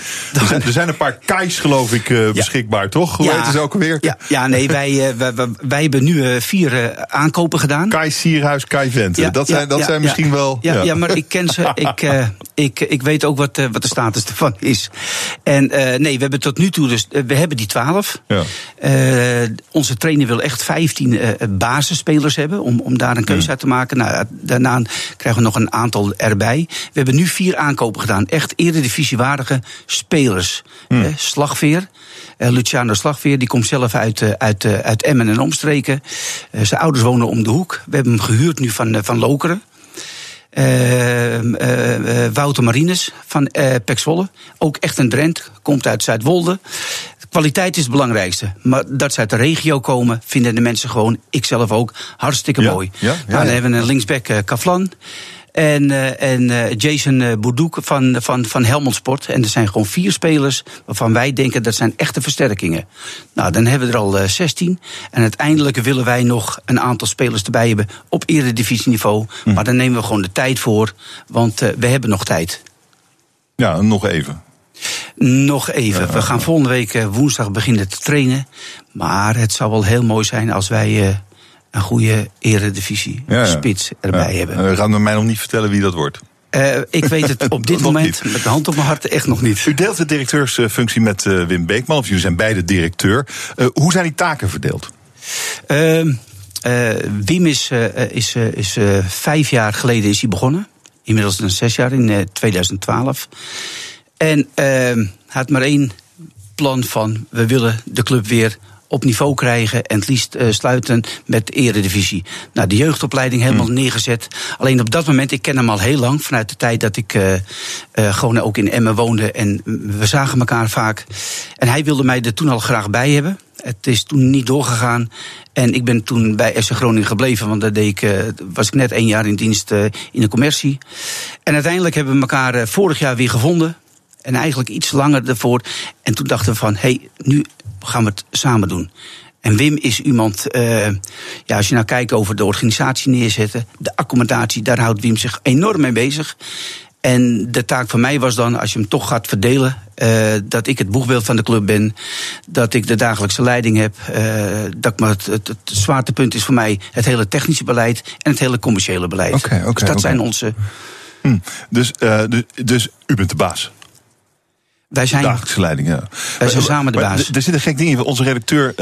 Er zijn een paar kais, geloof ik, beschikbaar, ja. Toch? Hoe heet het ook alweer? Ja, nee, wij hebben nu 4 aankopen gedaan. Kai Sierhuis, Kai Venten. Ja, dat zijn misschien wel... Ja. Ja, maar ik ken ze. Ik weet ook wat de status ervan is. En nee, we hebben tot nu toe dus... we hebben die 12. Ja. Onze trainer wil echt 15 basisspelers hebben... om daar een keuze uit te maken. Nou, daarna krijgen we nog een aantal erbij. We hebben nu 4 aankopen gedaan. Echt eredivisie spelers. Slagveer. Luciano Slagveer, die komt zelf uit Emmen en omstreken. Zijn ouders wonen om de hoek. We hebben hem gehuurd nu van Lokeren. Wouter Marines van PEC Zwolle. Ook echt een Drent, komt uit Zuidwolde. Kwaliteit is het belangrijkste. Maar dat ze uit de regio komen, vinden de mensen gewoon, ikzelf ook, hartstikke mooi. Dan hebben we een linksback Kavlan. En Jason Bourdouk van Helmond Sport. En er zijn gewoon 4 spelers waarvan wij denken dat zijn echte versterkingen. Nou, dan hebben we er al 16. En uiteindelijk willen wij nog een aantal spelers erbij hebben op eredivisieniveau. Maar daar nemen we gewoon de tijd voor, want we hebben nog tijd. Ja, nog even. We gaan volgende week woensdag beginnen te trainen. Maar het zou wel heel mooi zijn als wij... een goede eredivisie spits erbij hebben. Gaat men mij nog niet vertellen wie dat wordt? Ik weet het op dit moment met de hand op mijn hart echt nog niet. U deelt de directeursfunctie met Wim Beekman, of jullie zijn beide directeur. Hoe zijn die taken verdeeld? Wim is 5 jaar geleden is hij begonnen. Inmiddels dan 6 jaar, in 2012. En hij had maar 1 plan van... we willen de club weer... op niveau krijgen en het liefst sluiten met de eredivisie. Nou, de jeugdopleiding helemaal neergezet. Alleen op dat moment, ik ken hem al heel lang... vanuit de tijd dat ik gewoon ook in Emmen woonde... en we zagen elkaar vaak. En hij wilde mij er toen al graag bij hebben. Het is toen niet doorgegaan. En ik ben toen bij FC Groningen gebleven... want daar was ik net 1 jaar in dienst in de commercie. En uiteindelijk hebben we elkaar vorig jaar weer gevonden... en eigenlijk iets langer daarvoor. En toen dachten we van, nu gaan we het samen doen. En Wim is iemand, als je nou kijkt over de organisatie neerzetten... de accommodatie, daar houdt Wim zich enorm mee bezig. En de taak van mij was dan, als je hem toch gaat verdelen... dat ik het boegbeeld van de club ben, dat ik de dagelijkse leiding heb... het zwaartepunt is voor mij het hele technische beleid... en het hele commerciële beleid. Dus dat zijn onze... Dus u bent de baas? Wij zijn dagelijkse leiding, ja. Wij zijn samen de baas. Er zit een gek ding in. Onze redacteur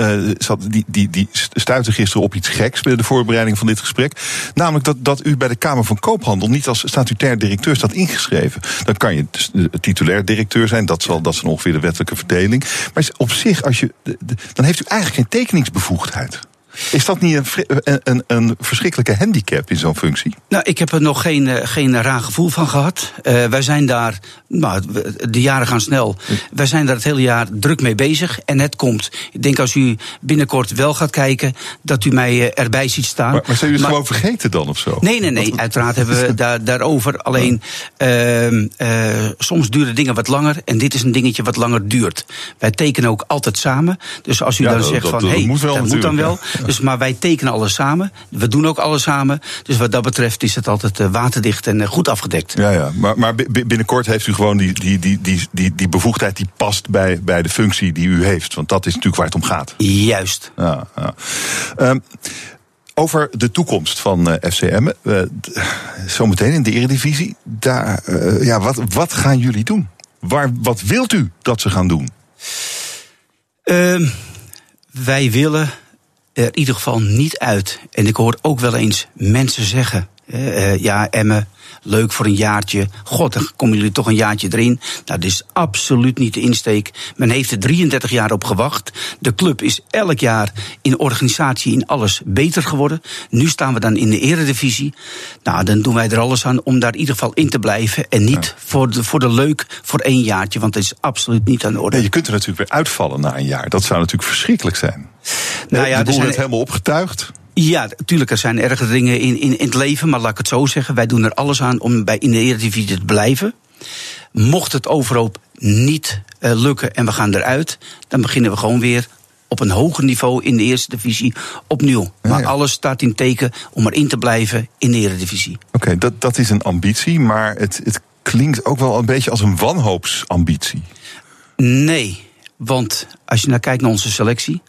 die stuitte gisteren op iets geks... bij de voorbereiding van dit gesprek. Namelijk dat u bij de Kamer van Koophandel... niet als statutair directeur staat ingeschreven. Dan kan je titulair directeur zijn. Dat is ongeveer de wettelijke verdeling. Maar op zich, dan heeft u eigenlijk geen tekeningsbevoegdheid. Is dat niet een verschrikkelijke handicap in zo'n functie? Nou, ik heb er nog geen raar gevoel van gehad. Wij zijn daar, de jaren gaan snel. Wij zijn daar het hele jaar druk mee bezig. En het komt. Ik denk als u binnenkort wel gaat kijken, dat u mij erbij ziet staan. Maar zijn jullie het gewoon vergeten dan of zo? Nee. Want, uiteraard hebben we daarover. Alleen, soms duren dingen wat langer. En dit is een dingetje wat langer duurt. Wij tekenen ook altijd samen. Dus als u dan zegt dat moet dan wel... Ja. Dus, maar wij tekenen alles samen. We doen ook alles samen. Dus wat dat betreft is het altijd waterdicht en goed afgedekt. Ja. Maar binnenkort heeft u gewoon die bevoegdheid... die past bij de functie die u heeft. Want dat is natuurlijk waar het om gaat. Juist. Ja. Over de toekomst van FC Emmen. Zometeen in de eredivisie. Daar, wat gaan jullie doen? Wat wilt u dat ze gaan doen? Wij willen... er in ieder geval niet uit. En ik hoor ook wel eens mensen zeggen... ja, Emmen, leuk voor een jaartje. God, dan komen jullie toch een jaartje erin. Nou, dat is absoluut niet de insteek. Men heeft er 33 jaar op gewacht. De club is elk jaar in organisatie in alles beter geworden. Nu staan we dan in de Eredivisie. Nou, dan doen wij er alles aan om daar in ieder geval in te blijven. En niet voor de leuk voor één jaartje, want dat is absoluut niet aan de orde. Nee, je kunt er natuurlijk weer uitvallen na een jaar. Dat zou natuurlijk verschrikkelijk zijn. Nou ja, de boel werd helemaal opgetuigd. Ja, natuurlijk, er zijn ergere dingen in het leven, maar laat ik het zo zeggen. Wij doen er alles aan om in de Eredivisie te blijven. Mocht het overhoop niet lukken en we gaan eruit, dan beginnen we gewoon weer op een hoger niveau in de Eerste Divisie opnieuw. Maar alles staat in teken om erin te blijven in de Eredivisie. Oké, dat is een ambitie, maar het klinkt ook wel een beetje als een wanhoopsambitie. Nee, want als je nou kijkt naar onze selectie...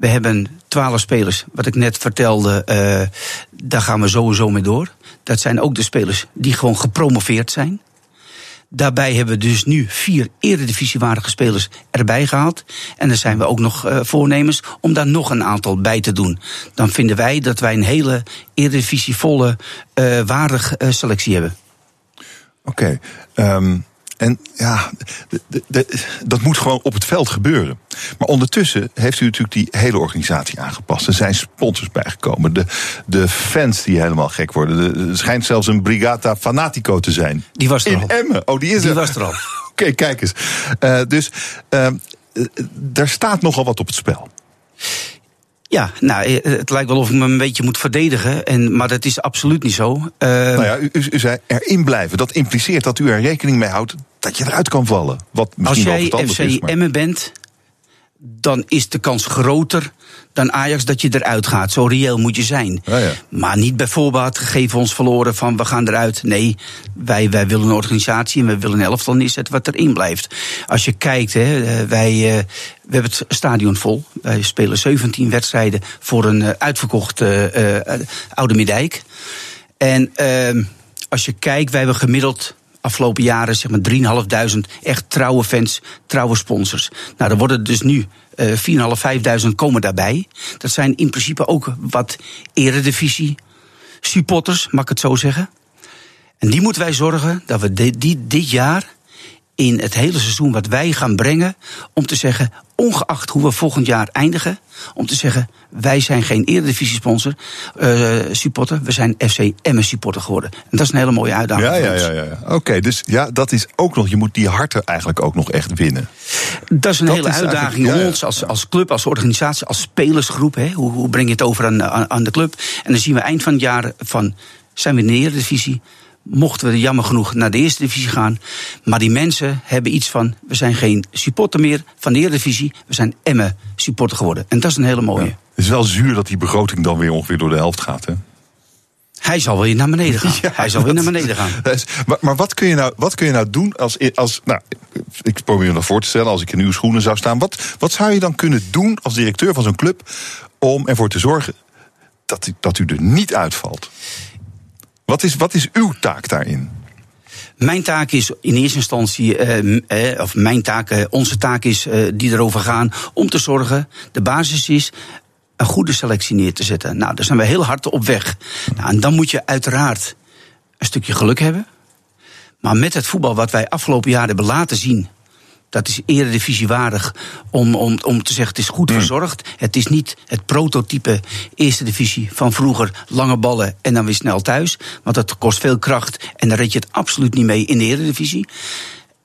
We hebben 12 spelers, wat ik net vertelde, daar gaan we sowieso mee door. Dat zijn ook de spelers die gewoon gepromoveerd zijn. Daarbij hebben we dus nu 4 eredivisiewaardige spelers erbij gehaald. En er zijn we ook nog voornemens om daar nog een aantal bij te doen. Dan vinden wij dat wij een hele eredivisievolle, waardige selectie hebben. Oké. En ja, dat moet gewoon op het veld gebeuren. Maar ondertussen heeft u natuurlijk die hele organisatie aangepast. Er zijn sponsors bijgekomen. De fans die helemaal gek worden. Er schijnt zelfs een Brigata Fanatico te zijn. Die was er al. In Emmen. Oh, die was er al. Oké, kijk eens. Dus daar staat nogal wat op het spel. Ja, nou, het lijkt wel of ik me een beetje moet verdedigen, maar dat is absoluut niet zo. Nou ja, u zei erin blijven. Dat impliceert dat u er rekening mee houdt dat je eruit kan vallen. Wat misschien wel wat anders is. Als jij FC Emmen bent, dan is de kans groter dan Ajax dat je eruit gaat. Zo reëel moet je zijn. Ja, ja. Maar niet bij voorbaat, geven ons verloren van we gaan eruit. Nee, wij willen een organisatie en we willen een elftal neerzetten wat erin blijft. Als je kijkt, we hebben het stadion vol. Wij spelen 17 wedstrijden voor een uitverkochte Oude Middijk. En als je kijkt, wij hebben gemiddeld... afgelopen jaren zeg maar 3.500 echt trouwe fans, trouwe sponsors. Nou, er worden dus nu 4.500, 5.000 komen daarbij. Dat zijn in principe ook wat eredivisie supporters, mag ik het zo zeggen. En die moeten wij zorgen dat we dit jaar in het hele seizoen wat wij gaan brengen... om te zeggen, ongeacht hoe we volgend jaar eindigen... om te zeggen, wij zijn geen Eredivisie-sponsor, supporter... we zijn FC Emmen supporter geworden. En dat is een hele mooie uitdaging voor ons. Ja. Oké, dus ja, dat is ook nog... je moet die harten eigenlijk ook nog echt winnen. Dat is een hele uitdaging voor ons als club, als organisatie... als spelersgroep, hoe breng je het over aan de club? En dan zien we eind van het jaar van, zijn we in de Eredivisie... mochten we jammer genoeg naar de Eerste Divisie gaan. Maar die mensen hebben iets van... we zijn geen supporter meer van de Eredivisie... we zijn Emmen supporter geworden. En dat is een hele mooie. Ja, het is wel zuur dat die begroting dan weer ongeveer door de helft gaat, hè? Hij zal weer naar beneden gaan. Ja, maar wat kun je nou doen als nou, ik probeer me dat voor te stellen, als ik in uw schoenen zou staan. Wat zou je dan kunnen doen als directeur van zo'n club... om ervoor te zorgen dat u er niet uitvalt? Wat is uw taak daarin? Mijn taak is in eerste instantie, onze taak is die erover gaan... om te zorgen, de basis is een goede selectie neer te zetten. Nou, daar zijn we heel hard op weg. Nou, en dan moet je uiteraard een stukje geluk hebben. Maar met het voetbal wat wij afgelopen jaren hebben laten zien... dat is eredivisiewaardig om te zeggen, het is goed verzorgd. Het is niet het prototype Eerste Divisie van vroeger. Lange ballen en dan weer snel thuis. Want dat kost veel kracht en daar red je het absoluut niet mee in de Eredivisie.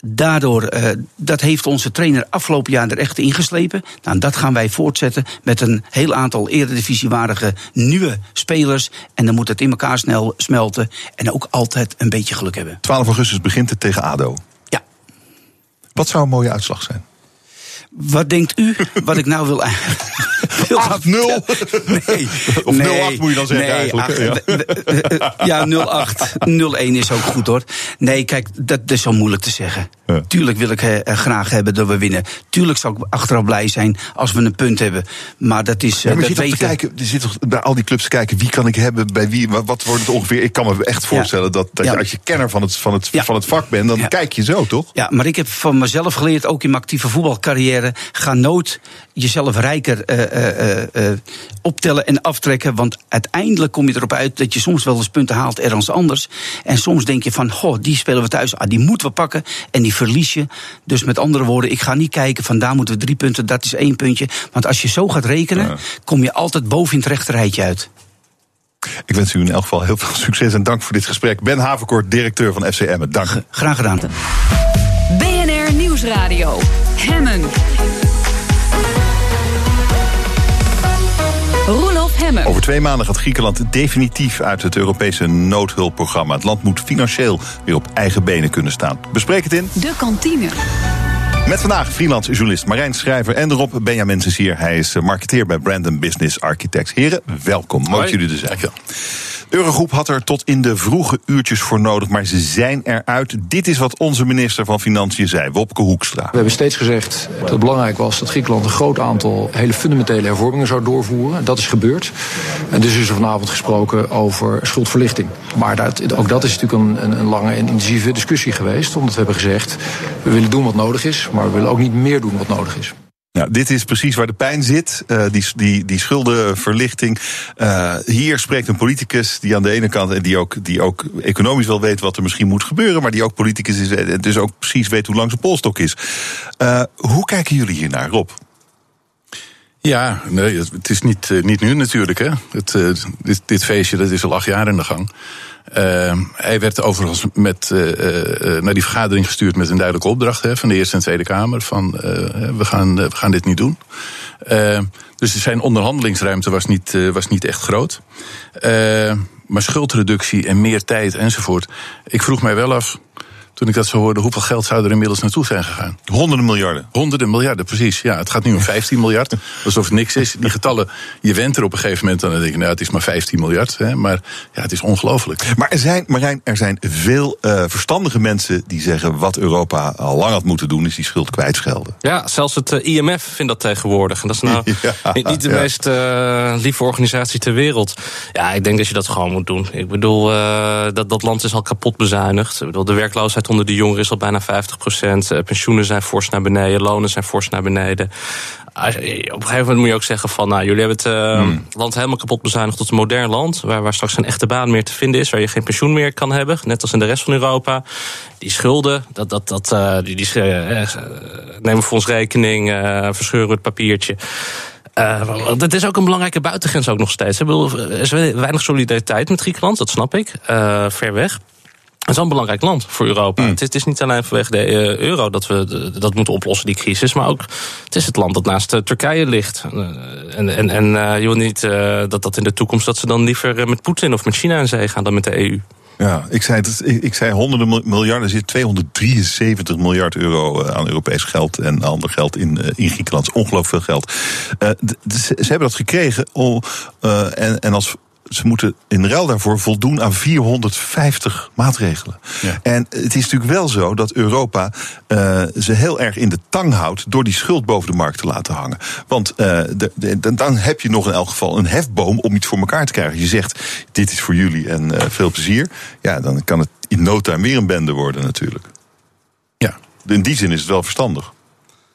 Daardoor, dat heeft onze trainer afgelopen jaar er echt ingeslepen. Nou, dat gaan wij voortzetten met een heel aantal eredivisiewaardige nieuwe spelers. En dan moet het in elkaar snel smelten en ook altijd een beetje geluk hebben. 12 augustus begint het tegen ADO. Wat zou een mooie uitslag zijn? Wat denkt u? Wat ik nou wil... 8-0? Nee, of 0-8 moet je dan zeggen eigenlijk. 0-8. 0-1 is ook goed hoor. Nee, kijk, dat is zo moeilijk te zeggen. Ja. Tuurlijk wil ik graag hebben dat we winnen. Tuurlijk zal ik achteraf blij zijn als we een punt hebben. Maar dat is... Ja, maar dat je kijken, je zit toch bij al die clubs te kijken, wie kan ik hebben, bij wie, wat wordt het ongeveer? Ik kan me echt voorstellen dat je, als je kenner van het vak bent, dan kijk je zo, toch? Ja, maar ik heb van mezelf geleerd, ook in mijn actieve voetbalcarrière, ga nooit jezelf rijker optellen en aftrekken, want uiteindelijk kom je erop uit dat je soms wel eens punten haalt ergens anders. En soms denk je van, goh, die spelen we thuis, die moeten we pakken en die verlies je. Dus met andere woorden, ik ga niet kijken van daar moeten we 3 punten, dat is 1 puntje. Want als je zo gaat rekenen, kom je altijd boven in het rechterrijtje uit. Ik wens u in elk geval heel veel succes en dank voor dit gesprek. Ben Haverkort, directeur van FC Emmen. Dank. Graag gedaan. BNR Nieuwsradio. Hemmen. Over 2 maanden gaat Griekenland definitief uit het Europese noodhulpprogramma. Het land moet financieel weer op eigen benen kunnen staan. Bespreek het in de kantine. Met vandaag freelance journalist Marijn Schrijver en erop Benjamin Cecier. Hij is marketeer bij Brandon Business Architects. Heren, welkom. Mooi dat jullie er zijn. De Eurogroep had er tot in de vroege uurtjes voor nodig, maar ze zijn eruit. Dit is wat onze minister van Financiën zei, Wopke Hoekstra. We hebben steeds gezegd dat het belangrijk was dat Griekenland een groot aantal hele fundamentele hervormingen zou doorvoeren. Dat is gebeurd. En dus is er vanavond gesproken over schuldverlichting. Maar ook dat is natuurlijk een lange en intensieve discussie geweest, omdat we hebben gezegd, we willen doen wat nodig is, maar we willen ook niet meer doen wat nodig is. Nou, dit is precies waar de pijn zit, die schuldenverlichting. Hier spreekt een politicus die aan de ene kant, en die ook economisch wel weet wat er misschien moet gebeuren, maar die ook politicus is en dus ook precies weet hoe lang zijn polstok is. Hoe kijken jullie hier naar, Rob? Ja, nee, het is niet nu natuurlijk. Hè. Dit feestje dat is al 8 jaar in de gang. Hij werd overigens naar die vergadering gestuurd met een duidelijke opdracht van de Eerste en Tweede Kamer. We gaan dit niet doen. Dus zijn onderhandelingsruimte was niet echt groot. Maar schuldreductie en meer tijd enzovoort. Ik vroeg mij wel af, toen ik dat zo hoorde, hoeveel geld zou er inmiddels naartoe zijn gegaan? Honderden miljarden, precies. Ja, het gaat nu om 15 miljard. Alsof het niks is. Die getallen, je went er op een gegeven moment aan en denk je, nou, het is maar 15 miljard. Hè, maar ja, het is ongelooflijk. Maar er zijn veel verstandige mensen die zeggen, wat Europa al lang had moeten doen, is die schuld kwijtschelden. Ja, zelfs het IMF vindt dat tegenwoordig. En dat is nou niet de meest lieve organisatie ter wereld. Ja, ik denk dat je dat gewoon moet doen. Ik bedoel, dat land is al kapot bezuinigd. Ik bedoel, de werkloosheid onder de jongeren is al bijna 50%. Pensioenen zijn fors naar beneden, lonen zijn fors naar beneden. Op een gegeven moment moet je ook zeggen van, nou, jullie hebben het land helemaal kapot bezuinigd tot een modern land, waar straks geen echte baan meer te vinden is, waar je geen pensioen meer kan hebben, net als in de rest van Europa. Die schulden, die nemen voor ons rekening, verscheuren het papiertje. Dat is ook een belangrijke buitengrens ook nog steeds. Ik bedoel, er is weinig solidariteit met Griekenland, dat snap ik, ver weg. Het is wel een belangrijk land voor Europa. Het is niet alleen vanwege de euro dat we dat moeten oplossen, die crisis. Maar ook, het is het land dat naast Turkije ligt. En je wil niet dat in de toekomst dat ze dan liever met Poetin of met China in zee gaan dan met de EU. Ja, ik zei honderden miljarden, zit 273 miljard euro aan Europees geld en ander geld in Griekenland. Ongelooflijk veel geld. Ze hebben dat gekregen als... Ze moeten in ruil daarvoor voldoen aan 450 maatregelen. Ja. En het is natuurlijk wel zo dat Europa ze heel erg in de tang houdt door die schuld boven de markt te laten hangen. Want dan heb je nog in elk geval een hefboom om iets voor elkaar te krijgen. Je zegt, dit is voor jullie en veel plezier. Ja, dan kan het in no time weer een bende worden natuurlijk. Ja. In die zin is het wel verstandig.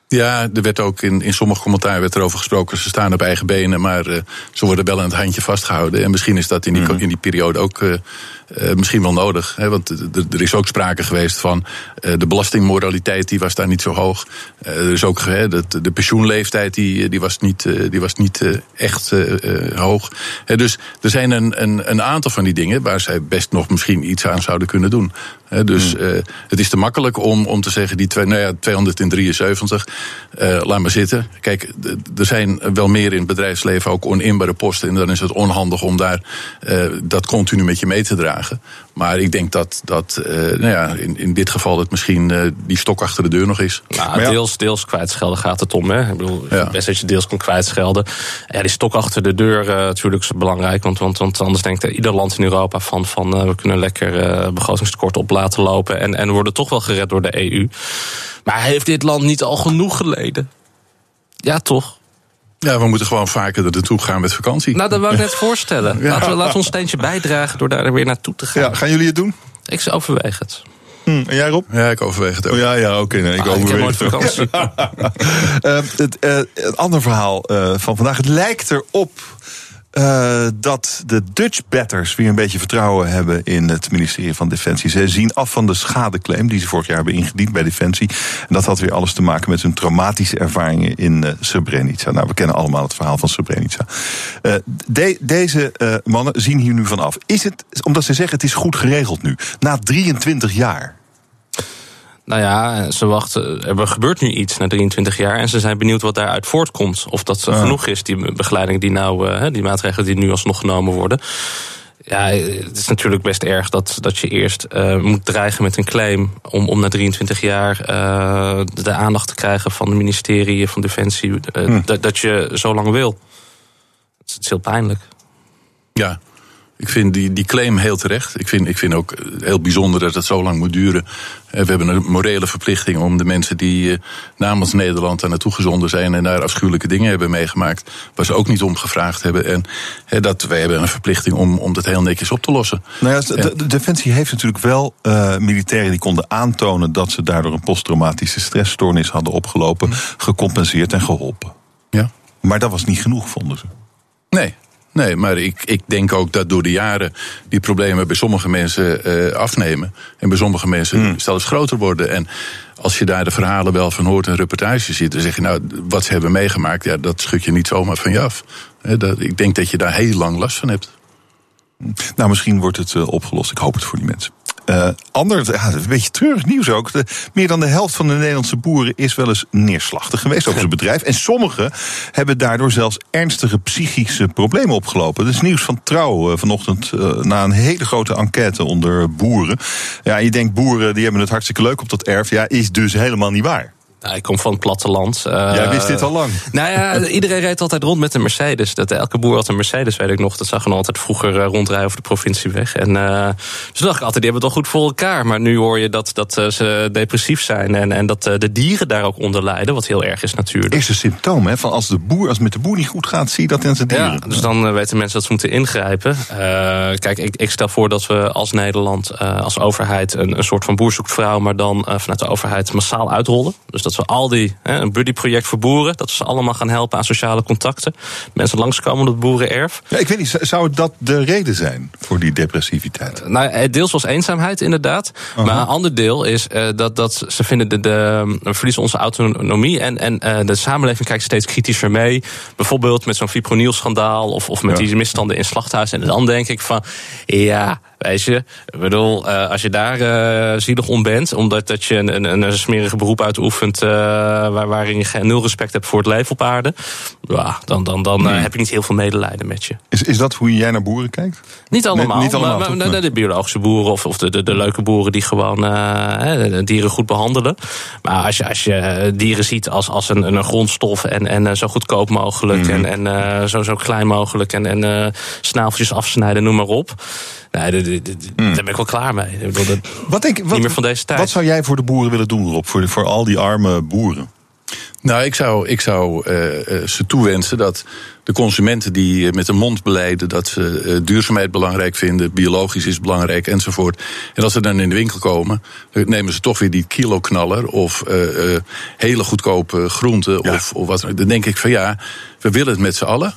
Ja, er werd ook in sommige commentaar werd erover gesproken, ze staan op eigen benen, maar ze worden wel aan het handje vastgehouden. En misschien is dat in die periode ook misschien wel nodig. Hè, want er is ook sprake geweest van de belastingmoraliteit, die was daar niet zo hoog. Er is ook de pensioenleeftijd, die was niet echt hoog. Dus er zijn een aantal van die dingen waar zij best nog misschien iets aan zouden kunnen doen. Dus het is te makkelijk om te zeggen, 273, laat maar zitten. Kijk, er zijn wel meer in het bedrijfsleven ook oninbare posten en dan is het onhandig om daar dat continu met je mee te dragen. vragen. Maar ik denk dat in dit geval het misschien die stok achter de deur nog is. Maar ja. Deels kwijtschelden gaat het om. Hè? Ik bedoel, best dat je deels kan kwijtschelden. Ja, die stok achter de deur natuurlijk is belangrijk. Want anders denkt ieder land in Europa van we kunnen lekker begrotingstekort op laten lopen. En worden toch wel gered door de EU. Maar heeft dit land niet al genoeg geleden? Ja, toch? Ja, we moeten gewoon vaker er naartoe gaan met vakantie. Nou, dat wou ik net voorstellen. Ja. Laten we ons steentje bijdragen door daar weer naartoe te gaan. Ja, gaan jullie het doen? Ik overweeg het. En jij, Rob? Ja, ik overweeg het ook. Ik heb nooit vakantie. Het ander verhaal van vandaag. Het lijkt erop dat de Dutch batters weer een beetje vertrouwen hebben in het ministerie van Defensie. Ze zien af van de schadeclaim die ze vorig jaar hebben ingediend bij Defensie. En dat had weer alles te maken met hun traumatische ervaringen in Srebrenica. Nou, we kennen allemaal het verhaal van Srebrenica. Deze mannen zien hier nu van af. Is het omdat ze zeggen het is goed geregeld nu, na 23 jaar? Nou ja, ze wachten. Er gebeurt nu iets na 23 jaar en ze zijn benieuwd wat daaruit voortkomt. Of dat genoeg is, die begeleiding, die maatregelen die nu alsnog genomen worden. Ja, het is natuurlijk best erg dat je eerst moet dreigen met een claim om na 23 jaar de aandacht te krijgen van het ministerie van Defensie. Dat je zo lang wil. Het is heel pijnlijk. Ja. Ik vind die claim heel terecht. Ik vind ook heel bijzonder dat het zo lang moet duren. We hebben een morele verplichting om de mensen die namens Nederland daar naartoe gezonden zijn en daar afschuwelijke dingen hebben meegemaakt, waar ze ook niet om gevraagd hebben. En dat wij hebben een verplichting om dat heel netjes op te lossen. Nou ja, de Defensie heeft natuurlijk wel militairen die konden aantonen dat ze daardoor een posttraumatische stressstoornis hadden opgelopen, gecompenseerd en geholpen. Ja. Maar dat was niet genoeg, vonden ze. Nee, maar ik denk ook dat door de jaren die problemen bij sommige mensen afnemen. En bij sommige mensen zelfs groter worden. En als je daar de verhalen wel van hoort en reportages ziet, dan zeg je nou, wat ze hebben meegemaakt, ja, dat schud je niet zomaar van je af. Ik denk dat je daar heel lang last van hebt. Nou, misschien wordt het opgelost. Ik hoop het voor die mensen. Een beetje treurig nieuws ook. Meer dan de helft van de Nederlandse boeren is wel eens neerslachtig geweest over zijn bedrijf. En sommigen hebben daardoor zelfs ernstige psychische problemen opgelopen. Dat is nieuws van Trouw vanochtend na een hele grote enquête onder boeren. Ja, je denkt boeren die hebben het hartstikke leuk op dat erf. Ja, is dus helemaal niet waar. Nou, ik kom van het platteland. Jij wist dit al lang. Nou ja, iedereen reed altijd rond met een Mercedes. Elke boer had een Mercedes, weet ik nog. Dat zag je altijd vroeger rondrijden over de provincieweg. En dus dacht ik altijd, die hebben het al goed voor elkaar. Maar nu hoor je dat ze depressief zijn. En dat de dieren daar ook onder lijden, wat heel erg is natuurlijk. Eerste symptoom, hè? Van als het met de boer niet goed gaat, zie je dat in zijn dieren. Ja, dus dan weten mensen dat ze moeten ingrijpen. Kijk, ik stel voor dat we als Nederland, als overheid, een soort van boer zoekt vrouw, maar dan vanuit de overheid massaal uitrollen. Dus dat we een buddyproject voor boeren, dat we ze allemaal gaan helpen aan sociale contacten. Mensen langskomen op het boerenerf. Ja, ik weet niet, zou dat de reden zijn voor die depressiviteit? Nou, deels was eenzaamheid inderdaad. Aha. Maar een ander deel is dat ze vinden, we verliezen onze autonomie en de samenleving kijkt steeds kritischer mee. Bijvoorbeeld met zo'n fipronil-schandaal of met die misstanden in slachthuizen. En dan denk ik van, ja, weet je, ik bedoel, als je daar zielig om bent, omdat dat je een smerige beroep uitoefent, waarin je nul respect hebt voor het leven op aarde, dan heb je niet heel veel medelijden met je. Is dat hoe jij naar boeren kijkt? Niet allemaal, maar de biologische boeren of de leuke boeren die gewoon dieren goed behandelen. Maar als je dieren ziet als een grondstof en zo goedkoop mogelijk en zo klein mogelijk en snaveltjes afsnijden, noem maar op. Nee, daar ben ik wel klaar mee. Niet meer van deze tijd. Wat zou jij voor de boeren willen doen, Rob? Voor al die arme boeren? Nou, ik zou ze toewensen dat de consumenten die met hun mond beleiden dat ze duurzaamheid belangrijk vinden, biologisch is belangrijk enzovoort. En als ze dan in de winkel komen, nemen ze toch weer die kiloknaller of hele goedkope groenten of wat dan ook. Dan denk ik van ja, we willen het met z'n allen.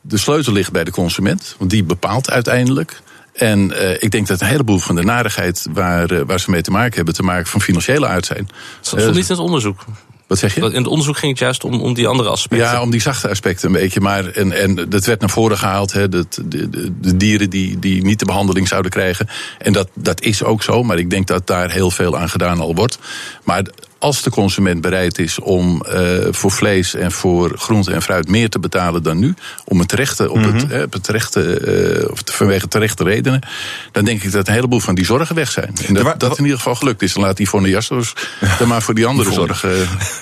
De sleutel ligt bij de consument, want die bepaalt uiteindelijk. En ik denk dat een heleboel van de narigheid waar ze mee te maken hebben, te maken van financiële aard zijn. Dat stond niet in het onderzoek. Wat zeg je? In het onderzoek ging het juist om die andere aspecten. Ja, om die zachte aspecten een beetje. Maar en dat werd naar voren gehaald. Hè, de dieren die niet de behandeling zouden krijgen. En dat is ook zo. Maar ik denk dat daar heel veel aan gedaan al wordt. Maar als de consument bereid is om voor vlees en voor groente en fruit meer te betalen dan nu, om het terechte, vanwege terechte redenen, dan denk ik dat een heleboel van die zorgen weg zijn. En dat in ieder geval gelukt is. Dan laat Yvonne Jassers dan maar voor die andere zorgen.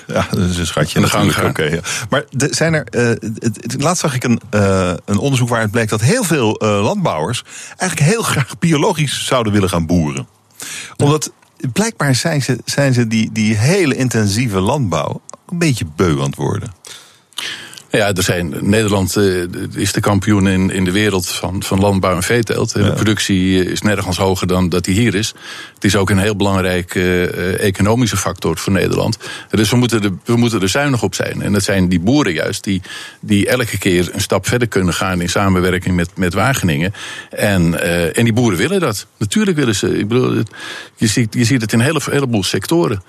Ja, dat is een schatje. En dan gaan we gaan. Okay, ja. Maar zijn er, laatst zag ik een onderzoek waaruit bleek dat heel veel landbouwers eigenlijk heel graag biologisch zouden willen gaan boeren. Omdat blijkbaar zijn ze die hele intensieve landbouw een beetje beu aan het worden. Ja, Nederland is de kampioen in de wereld van landbouw en veeteelt. Ja. De productie is nergens hoger dan dat die hier is. Het is ook een heel belangrijke economische factor voor Nederland. Dus we moeten er zuinig op zijn. En dat zijn die boeren juist die elke keer een stap verder kunnen gaan in samenwerking met Wageningen. En die boeren willen dat. Natuurlijk willen ze. Ik bedoel, je ziet het in een heleboel sectoren.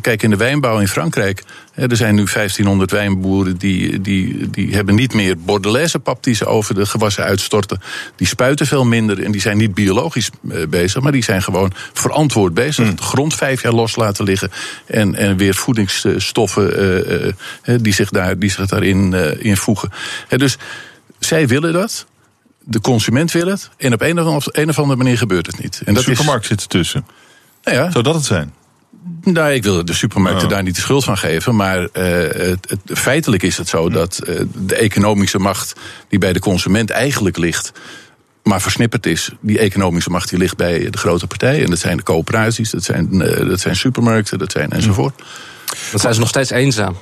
Kijk, in de wijnbouw in Frankrijk, er zijn nu 1500 wijnboeren die hebben niet meer Bordelaise pap die ze over de gewassen uitstorten. Die spuiten veel minder en die zijn niet biologisch bezig, maar die zijn gewoon verantwoord bezig. De grond 5 jaar los laten liggen en weer voedingsstoffen die zich daarin voegen. Dus zij willen dat. De consument wil het. En op een of andere manier gebeurt het niet. En de supermarkt zit ertussen. Nou ja. Zou dat het zijn? Nou, ik wil de supermarkten daar niet de schuld van geven. Maar feitelijk is het zo dat de economische macht die bij de consument eigenlijk ligt, maar versnipperd is. Die economische macht die ligt bij de grote partijen. En dat zijn de coöperaties, dat zijn supermarkten, dat zijn enzovoort. Dat zijn ze nog steeds eenzaam.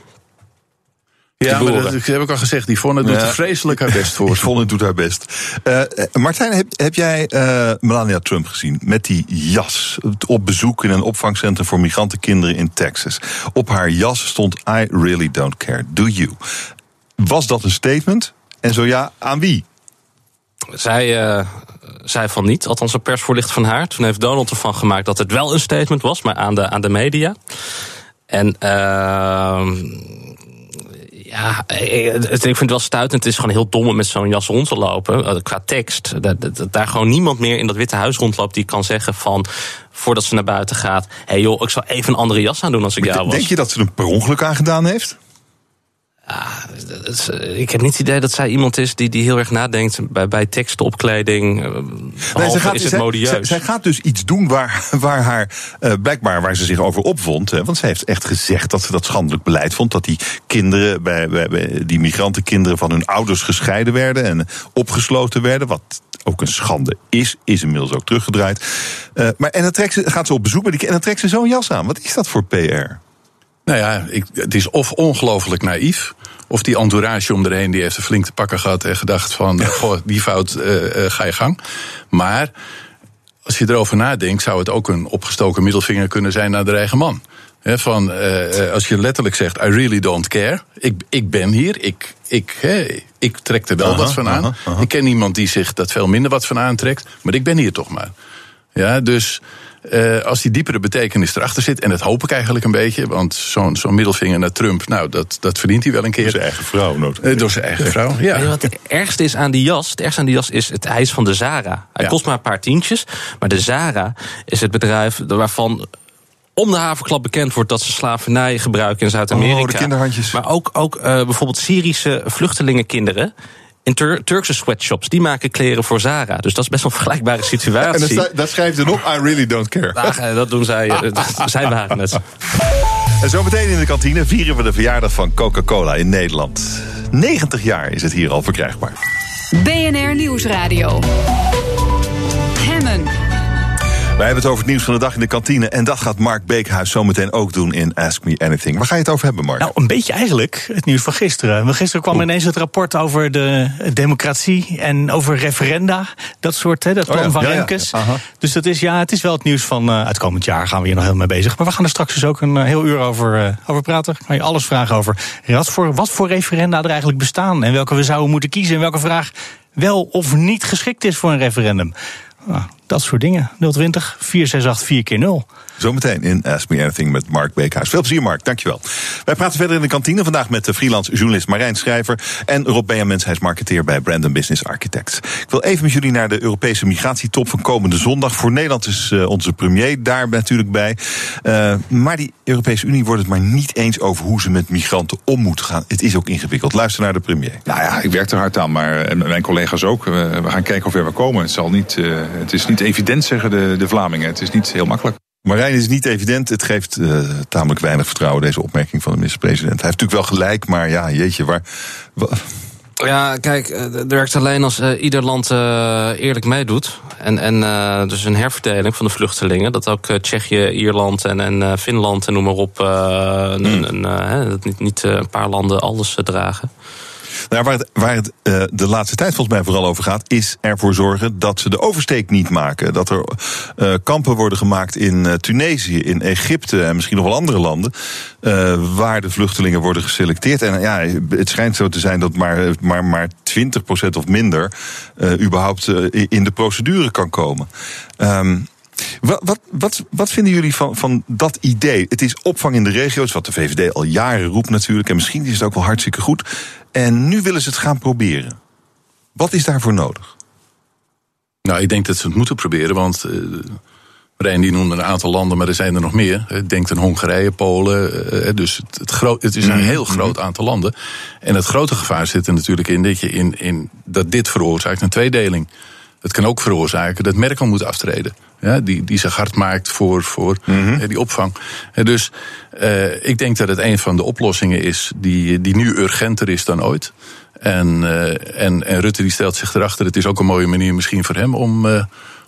Ja, maar dat heb ik al gezegd. Yvonne doet er vreselijk haar best voor. Yvonne doet haar best. Martijn, heb jij Melania Trump gezien met die jas? Op bezoek in een opvangcentrum voor migrantenkinderen in Texas. Op haar jas stond I really don't care, do you? Was dat een statement? En zo ja, aan wie? Zij zei van niet, althans een persvoorlicht van haar. Toen heeft Donald ervan gemaakt dat het wel een statement was, maar aan de media. En ja, ik vind het wel stuitend. Het is gewoon heel dom om met zo'n jas rond te lopen. Qua tekst. Dat daar gewoon niemand meer in dat Witte Huis rondloopt die kan zeggen van, voordat ze naar buiten gaat, hey joh, ik zal even een andere jas aan doen als ik jou was. Denk je dat ze er per ongeluk aan gedaan heeft? Ja, ik heb niet het idee dat zij iemand is die heel erg nadenkt bij teksten, opkleding. Nee, is het modieus. Zij gaat dus iets doen waar ze zich over opwond. Hè, want zij heeft echt gezegd dat ze dat schandelijk beleid vond. Dat die kinderen, die migrantenkinderen van hun ouders gescheiden werden en opgesloten werden. Wat ook een schande is inmiddels ook teruggedraaid. En dan gaat ze op bezoek bij die kinderen en dan trekt ze zo'n jas aan. Wat is dat voor PR? Nou ja, het is of ongelooflijk naïef, of die entourage om erheen die heeft een flink te pakken gehad en gedacht van, goh, die fout, ga je gang. Maar als je erover nadenkt, zou het ook een opgestoken middelvinger kunnen zijn naar de eigen man. He, van, als je letterlijk zegt, I really don't care. Ik ben hier, ik trek er wel wat van aan. Ik ken iemand die zich dat veel minder wat van aantrekt, maar ik ben hier toch maar. Ja, dus als die diepere betekenis erachter zit, en dat hoop ik eigenlijk een beetje, want zo'n middelvinger naar Trump, nou, dat verdient hij wel een keer. Door zijn eigen vrouw, door zijn eigen vrouw, ja. Wat het ergste is aan die jas, is het ijs van de Zara. Hij kost maar een paar tientjes, maar de Zara is het bedrijf waarvan om de haverklap bekend wordt dat ze slavernij gebruiken in Zuid-Amerika. Oh, de kinderhandjes. Maar ook bijvoorbeeld Syrische vluchtelingenkinderen in Turkse sweatshops, die maken kleren voor Zara. Dus dat is best wel een vergelijkbare situatie. En dat schrijft er nog, I really don't care. Nou, dat doen zij, zij waren het. En zometeen in de kantine vieren we de verjaardag van Coca-Cola in Nederland. 90 jaar is het hier al verkrijgbaar. BNR Nieuwsradio. Hemmen. Wij hebben het over het nieuws van de dag in de kantine. En dat gaat Mark Beekhuis zometeen ook doen in Ask Me Anything. Waar ga je het over hebben, Mark? Nou, een beetje eigenlijk het nieuws van gisteren. Want gisteren kwam ineens het rapport over de democratie en over referenda. Dat soort, hè, dat plan van Remkes. Ja. Dus het is wel het nieuws van het komend jaar gaan we hier nog helemaal mee bezig. Maar we gaan er straks dus ook een heel uur over praten. Kan je alles vragen over wat voor referenda er eigenlijk bestaan. En welke we zouden moeten kiezen. En welke vraag wel of niet geschikt is voor een referendum. Nou, Dat soort dingen. 020 468 4x0. Zometeen in Ask Me Anything met Mark Beekhuis. Veel plezier, Mark. Dankjewel. Wij praten verder in de kantine vandaag met de freelance journalist Marijn Schrijver en Rob Benjamins. Hij is marketeer bij Brand & Business Architects. Ik wil even met jullie naar de Europese migratietop van komende zondag. Voor Nederland is onze premier daar natuurlijk bij. Maar die Europese Unie wordt het maar niet eens over hoe ze met migranten om moet gaan. Het is ook ingewikkeld. Luister naar de premier. Nou ja, ik werk er hard aan, maar mijn collega's ook. We gaan kijken hoe ver we komen. Het is niet evident, zeggen de Vlamingen. Het is niet heel makkelijk. Marijn, is niet evident. Het geeft tamelijk weinig vertrouwen, deze opmerking van de minister-president. Hij heeft natuurlijk wel gelijk, maar ja, jeetje, waar... Ja, kijk, het werkt alleen als ieder land eerlijk meedoet. En dus een herverdeling van de vluchtelingen. Dat ook Tsjechië, Ierland en Finland en noem maar op... niet een paar landen alles dragen. Nou, waar het de laatste tijd volgens mij vooral over gaat... is ervoor zorgen dat ze de oversteek niet maken. Dat er kampen worden gemaakt in Tunesië, in Egypte... en misschien nog wel andere landen... waar de vluchtelingen worden geselecteerd. En ja, het schijnt zo te zijn dat maar 20% of minder... überhaupt in de procedure kan komen. Wat vinden jullie van dat idee? Het is opvang in de regio's, wat de VVD al jaren roept natuurlijk... en misschien is het ook wel hartstikke goed... En nu willen ze het gaan proberen. Wat is daarvoor nodig? Nou, ik denk dat ze het moeten proberen, want... Marijn die noemde een aantal landen, maar er zijn er nog meer. Denk aan Hongarije, Polen. Dus het is een heel groot aantal landen. En het grote gevaar zit er natuurlijk in dat, dat dit veroorzaakt een tweedeling. Het kan ook veroorzaken dat Merkel moet aftreden. Ja, die zich hard maakt voor die opvang. Dus ik denk dat het een van de oplossingen is die nu urgenter is dan ooit. En Rutte die stelt zich erachter. Het is ook een mooie manier misschien voor hem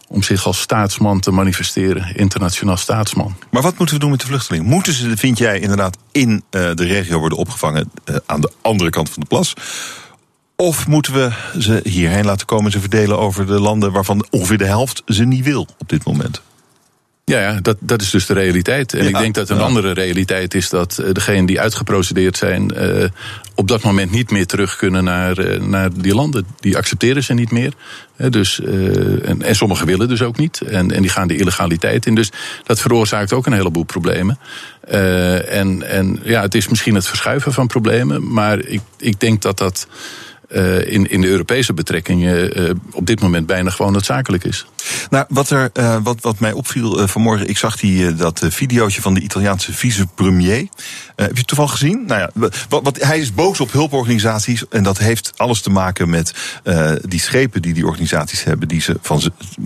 om zich als staatsman te manifesteren. Internationaal staatsman. Maar wat moeten we doen met de vluchtelingen? Moeten ze, vind jij, inderdaad in de regio worden opgevangen aan de andere kant van de plas? Of moeten we ze hierheen laten komen en ze verdelen over de landen... waarvan ongeveer de helft ze niet wil op dit moment? Ja, dat is dus de realiteit. En ik denk dat een andere realiteit is dat degenen die uitgeprocedeerd zijn... op dat moment niet meer terug kunnen naar die landen. Die accepteren ze niet meer. En sommigen willen dus ook niet. En die gaan de illegaliteit in. Dus dat veroorzaakt ook een heleboel problemen. Het is misschien het verschuiven van problemen. Maar ik denk dat... in de Europese betrekkingen op dit moment bijna gewoon noodzakelijk is. Nou, wat mij opviel vanmorgen... ik zag dat videootje van de Italiaanse vicepremier. Heb je het toevallig gezien? Nou ja, hij is boos op hulporganisaties... en dat heeft alles te maken met die schepen die organisaties hebben... die ze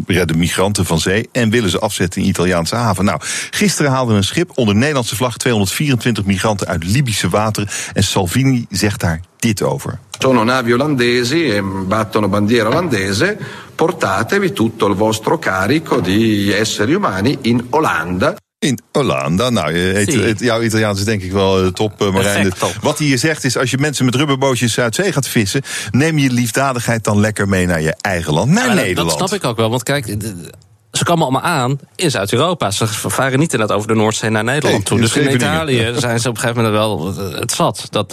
redden migranten van zee... en willen ze afzetten in Italiaanse haven. Nou, gisteren haalde een schip onder Nederlandse vlag... 224 migranten uit Libische wateren... en Salvini zegt daar dit over. Sono navi olandesi e battono bandiera olandese. Portatevi tutto il vostro carico di esseri umani in Olanda. In Hollanda. Nou, jouw Italiaans is denk ik wel top, Marijn. Wat hij hier zegt is, als je mensen met rubberbootjes uit zee gaat vissen... neem je liefdadigheid dan lekker mee naar je eigen land, naar Nederland. Dat snap ik ook wel, want kijk... Ze komen allemaal aan in Zuid-Europa. Ze varen niet inderdaad over de Noordzee naar Nederland toe. Dus in Italië zijn ze op een gegeven moment wel het zat. En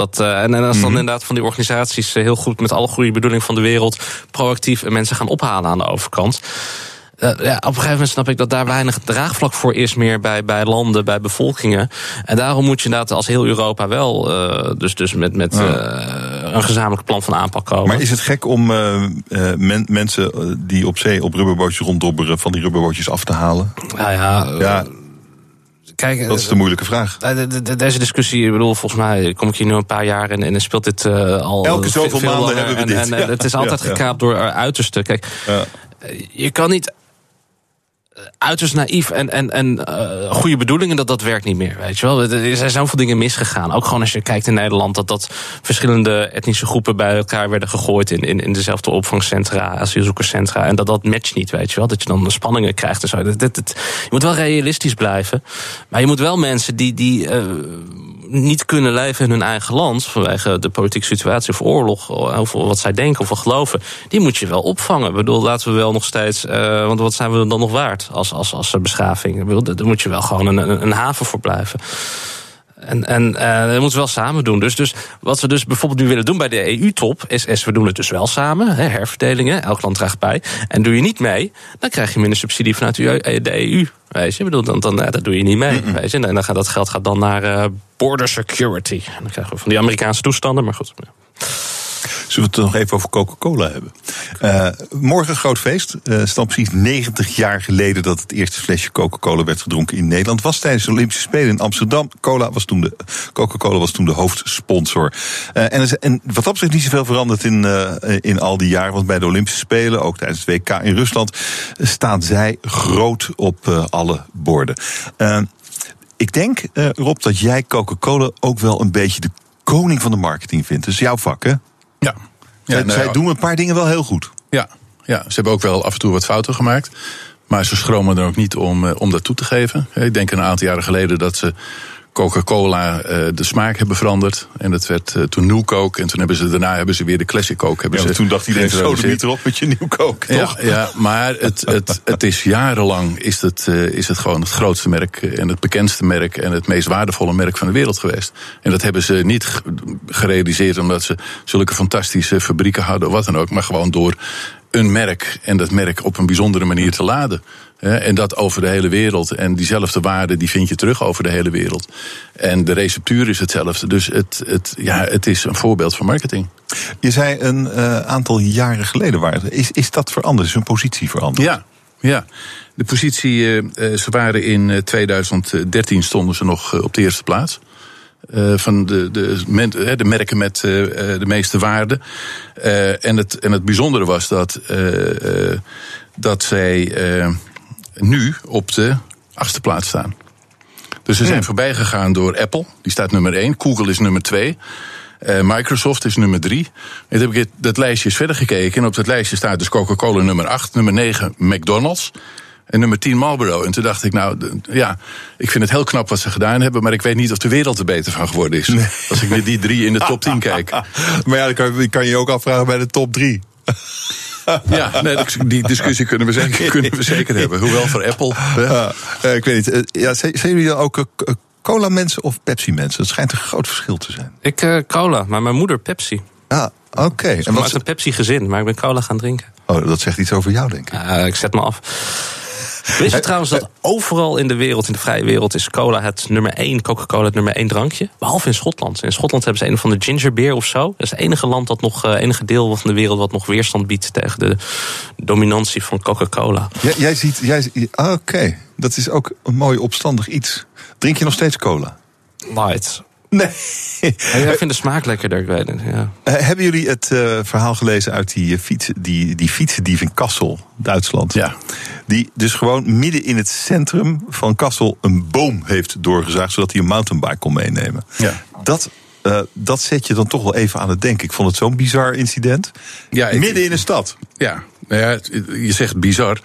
als dan inderdaad van die organisaties heel goed... met alle goede bedoeling van de wereld... proactief mensen gaan ophalen aan de overkant... op een gegeven moment snap ik dat daar weinig draagvlak voor is meer bij landen, bij bevolkingen. En daarom moet je inderdaad als heel Europa wel een gezamenlijk plan van aanpak komen. Maar is het gek om mensen die op zee op rubberbootjes ronddobberen... van die rubberbootjes af te halen? Nou ja. Kijk, dat is de moeilijke vraag. Deze discussie, ik bedoel, volgens mij kom ik hier nu een paar jaar en speelt dit al... Elke zoveel maanden langer, hebben we dit. En het is altijd gekaapt door uitersten. Kijk, je kan niet... uiterst naïef en goede bedoelingen, dat werkt niet meer, weet je wel. Er zijn zoveel dingen misgegaan. Ook gewoon als je kijkt in Nederland... dat verschillende etnische groepen bij elkaar werden gegooid... in dezelfde opvangcentra, asielzoekerscentra... en dat matcht niet, weet je wel. Dat je dan spanningen krijgt en zo. Je moet wel realistisch blijven. Maar je moet wel mensen die niet kunnen leven in hun eigen land... vanwege de politieke situatie of oorlog... of wat zij denken of wat geloven... die moet je wel opvangen. Ik bedoel, laten we wel nog steeds... want wat zijn we dan nog waard als beschaving? Ik bedoel, daar moet je wel gewoon een haven voor blijven. En dat moeten we wel samen doen. Dus wat we dus bijvoorbeeld nu willen doen bij de EU-top... is we doen het dus wel samen, herverdelingen, elk land draagt bij. En doe je niet mee, dan krijg je minder subsidie vanuit de EU. Weet je? Ik bedoel, dat doe je niet mee. Weet je? En dan dat geld gaat dan naar border security. En dan krijgen we van die Amerikaanse toestanden, maar goed... Ja. Zullen we het nog even over Coca-Cola hebben? Morgen groot feest. Het is dan precies 90 jaar geleden dat het eerste flesje Coca-Cola werd gedronken in Nederland. Was tijdens de Olympische Spelen in Amsterdam. Coca-Cola was toen de hoofdsponsor. En wat dat betreft niet zoveel veranderd in al die jaren. Want bij de Olympische Spelen, ook tijdens het WK in Rusland, staan zij groot op alle borden. Ik denk, Rob, dat jij Coca-Cola ook wel een beetje de koning van de marketing vindt. Dus jouw vak, hè? Ja. Zij doen een paar dingen wel heel goed. Ja, ze hebben ook wel af en toe wat fouten gemaakt. Maar ze schromen er ook niet om dat toe te geven. Ik denk een aantal jaren geleden dat ze Coca-Cola de smaak hebben veranderd. En dat werd toen New Coke. En toen daarna hebben ze weer de Classic Coke. Toen dacht iedereen, zo de niet erop met je New Coke, toch? Ja, maar het is jarenlang is het gewoon het grootste merk en het bekendste merk en het meest waardevolle merk van de wereld geweest. En dat hebben ze niet gerealiseerd omdat ze zulke fantastische fabrieken hadden of wat dan ook. Maar gewoon door een merk en dat merk op een bijzondere manier te laden. En dat over de hele wereld. En diezelfde waarde die vind je terug over de hele wereld. En de receptuur is hetzelfde. Dus het is een voorbeeld van marketing. Je zei een aantal jaren geleden. Is dat veranderd? Is hun positie veranderd? Ja. De positie, ze waren in 2013 stonden ze nog op de eerste plaats. Van de merken met de meeste waarde. En het bijzondere was dat zij nu op de 8e plaats staan. Dus ze zijn voorbij gegaan door Apple, die staat nummer 1. Google is nummer 2. Microsoft is nummer 3. En toen heb ik dat lijstje eens verder gekeken. En op dat lijstje staat dus Coca-Cola nummer 8. Nummer 9 McDonald's. En nummer 10 Marlboro. En toen dacht ik, ik vind het heel knap wat ze gedaan hebben... maar ik weet niet of de wereld er beter van geworden is. Nee. Als ik naar die 3 in de top 10 kijk. Maar ja, dat kan je ook afvragen bij de top 3. Ja, die discussie kunnen we zeker hebben. Hoewel voor Apple... ik weet niet. Zijn jullie dan ook cola-mensen of Pepsi-mensen? Dat schijnt een groot verschil te zijn. Ik cola, maar mijn moeder Pepsi. Ja, oké. Dus ik was een Pepsi-gezin, maar ik ben cola gaan drinken. Oh, dat zegt iets over jou, denk ik. Ik zet me af. Wist je trouwens dat overal in de wereld, in de vrije wereld... is Coca-Cola het nummer 1 drankje? Behalve in Schotland. In Schotland hebben ze een van de gingerbeer of zo. Dat is het enige land enige deel van de wereld... wat nog weerstand biedt tegen de dominantie van Coca-Cola. Oké, dat is ook een mooi opstandig iets. Drink je nog steeds cola? Light. Nee. Ja, ik vind de smaak lekkerder, ik weet het. Ja. Hebben jullie het verhaal gelezen uit die fietsendief in Kassel, Duitsland? Ja. Die dus gewoon midden in het centrum van Kassel een boom heeft doorgezaagd... zodat hij een mountainbike kon meenemen. Ja. Dat zet je dan toch wel even aan het denken. Ik vond het zo'n bizar incident. Ja, midden in de stad. Ja. Nou ja, je zegt bizar.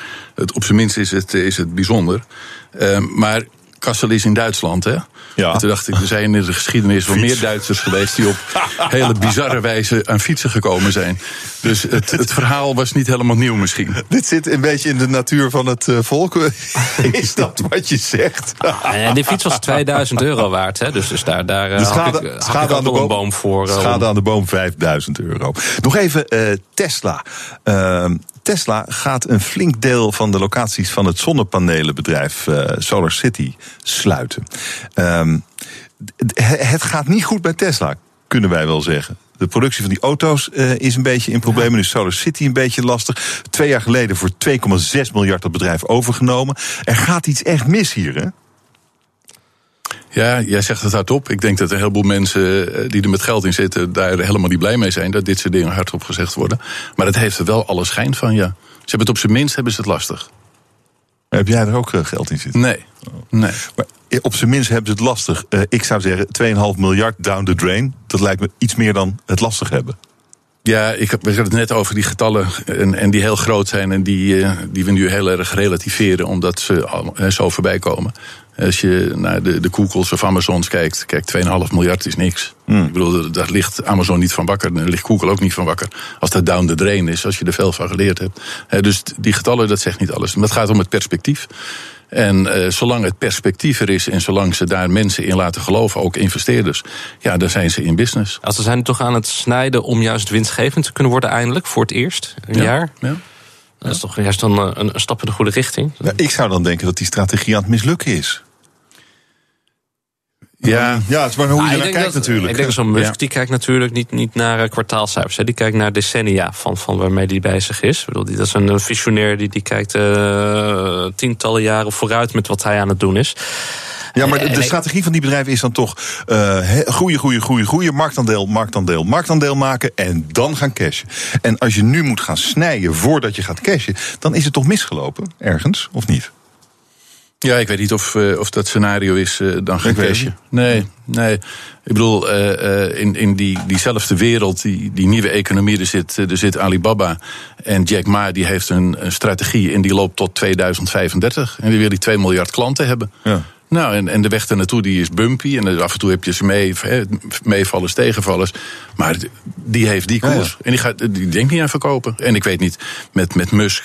Op zijn minst is het bijzonder. Maar... Kassel is in Duitsland, hè? Ja. En toen dacht ik, er zijn in de geschiedenis wel meer Duitsers geweest... die op hele bizarre wijze aan fietsen gekomen zijn. Dus het verhaal was niet helemaal nieuw misschien. Dit zit een beetje in de natuur van het volk. Is dat wat je zegt? Die fiets was €2000 waard, hè? Dus daar had ik ook een boom voor. Schade aan de boom €5000. Nog even Tesla. Tesla gaat een flink deel van de locaties van het zonnepanelenbedrijf SolarCity sluiten. Het gaat niet goed bij Tesla, kunnen wij wel zeggen. De productie van die auto's is een beetje in problemen. Dus SolarCity een beetje lastig. 2 jaar geleden voor 2,6 miljard dat bedrijf overgenomen. Er gaat iets echt mis hier, hè? Ja, jij zegt het hardop. Ik denk dat een heleboel mensen die er met geld in zitten... daar helemaal niet blij mee zijn dat dit soort dingen hardop gezegd worden. Maar het heeft er wel alle schijn van, ja. Ze hebben het op zijn minst, hebben ze het lastig. Maar heb jij er ook geld in zitten? Nee. Maar op zijn minst hebben ze het lastig. Ik zou zeggen, 2,5 miljard down the drain. Dat lijkt me iets meer dan het lastig hebben. Ja, we hadden het net over die getallen en die heel groot zijn... en die we nu heel erg relativeren omdat ze zo voorbij komen. Als je naar de Googles of Amazons kijkt... kijk, 2,5 miljard is niks. Ik bedoel, daar ligt Amazon niet van wakker. Daar ligt Google ook niet van wakker. Als dat down the drain is, als je er veel van geleerd hebt. Dus die getallen, dat zegt niet alles. Maar het gaat om het perspectief. En zolang het perspectief er is en zolang ze daar mensen in laten geloven, ook investeerders, ja, daar zijn ze in business. Als ze zijn toch aan het snijden om juist winstgevend te kunnen worden eindelijk, voor het eerst, een jaar. Ja. Dat is toch juist dan een stap in de goede richting. Nou, ik zou dan denken dat die strategie aan het mislukken is. Ja, ja, het is maar hoe je naar kijkt natuurlijk. Ik denk dat zo'n Musk, die kijkt natuurlijk niet naar kwartaalcijfers. Die kijkt naar decennia van waarmee die bezig is. Ik bedoel, dat is een visionair die kijkt tientallen jaren vooruit met wat hij aan het doen is. Ja, maar de strategie van die bedrijven is dan toch groeien, marktaandeel maken en dan gaan cashen. En als je nu moet gaan snijden voordat je gaat cashen, dan is het toch misgelopen ergens, of niet? Ja, ik weet niet of dat scenario is dan gaan cashen. Nee. Ik bedoel, in diezelfde wereld, die nieuwe economie, er zit Alibaba. En Jack Ma, die heeft een strategie en die loopt tot 2035. En die wil die 2 miljard klanten hebben. Ja. Nou, en de weg daarnaartoe die is bumpy. En af en toe heb je ze meevallers, tegenvallers. Maar die heeft die koers. Ja. En die denkt niet aan verkopen. En ik weet niet met Musk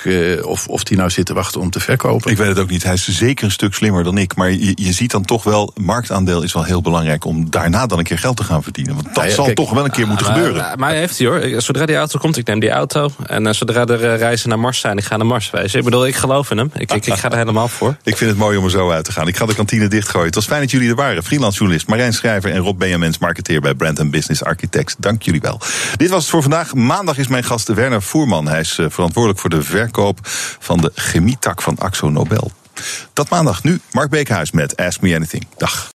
of die nou zit te wachten om te verkopen. Ik weet het ook niet. Hij is zeker een stuk slimmer dan ik. Maar je ziet dan toch wel, marktaandeel is wel heel belangrijk om daarna dan een keer geld te gaan verdienen. Want dat zal toch wel een keer moeten gebeuren. Maar hij heeft die hoor. Zodra die auto komt, ik neem die auto. En zodra er reizen naar Mars zijn, ik ga naar Mars wijzen. Ik bedoel, ik geloof in hem. Ik ga er helemaal voor. Ik vind het mooi om er zo uit te gaan. Ik ga de kantine dichtgooien. Het was fijn dat jullie er waren. Freelance journalist Marijn Schrijver en Rob Benjamins, marketeer bij Brand & Business Architects. Dank jullie wel. Dit was het voor vandaag. Maandag is mijn gast Werner Voerman. Hij is verantwoordelijk voor de verkoop van de chemietak van Akzo Nobel. Dat maandag. Nu Mark Beekhuis met Ask Me Anything. Dag.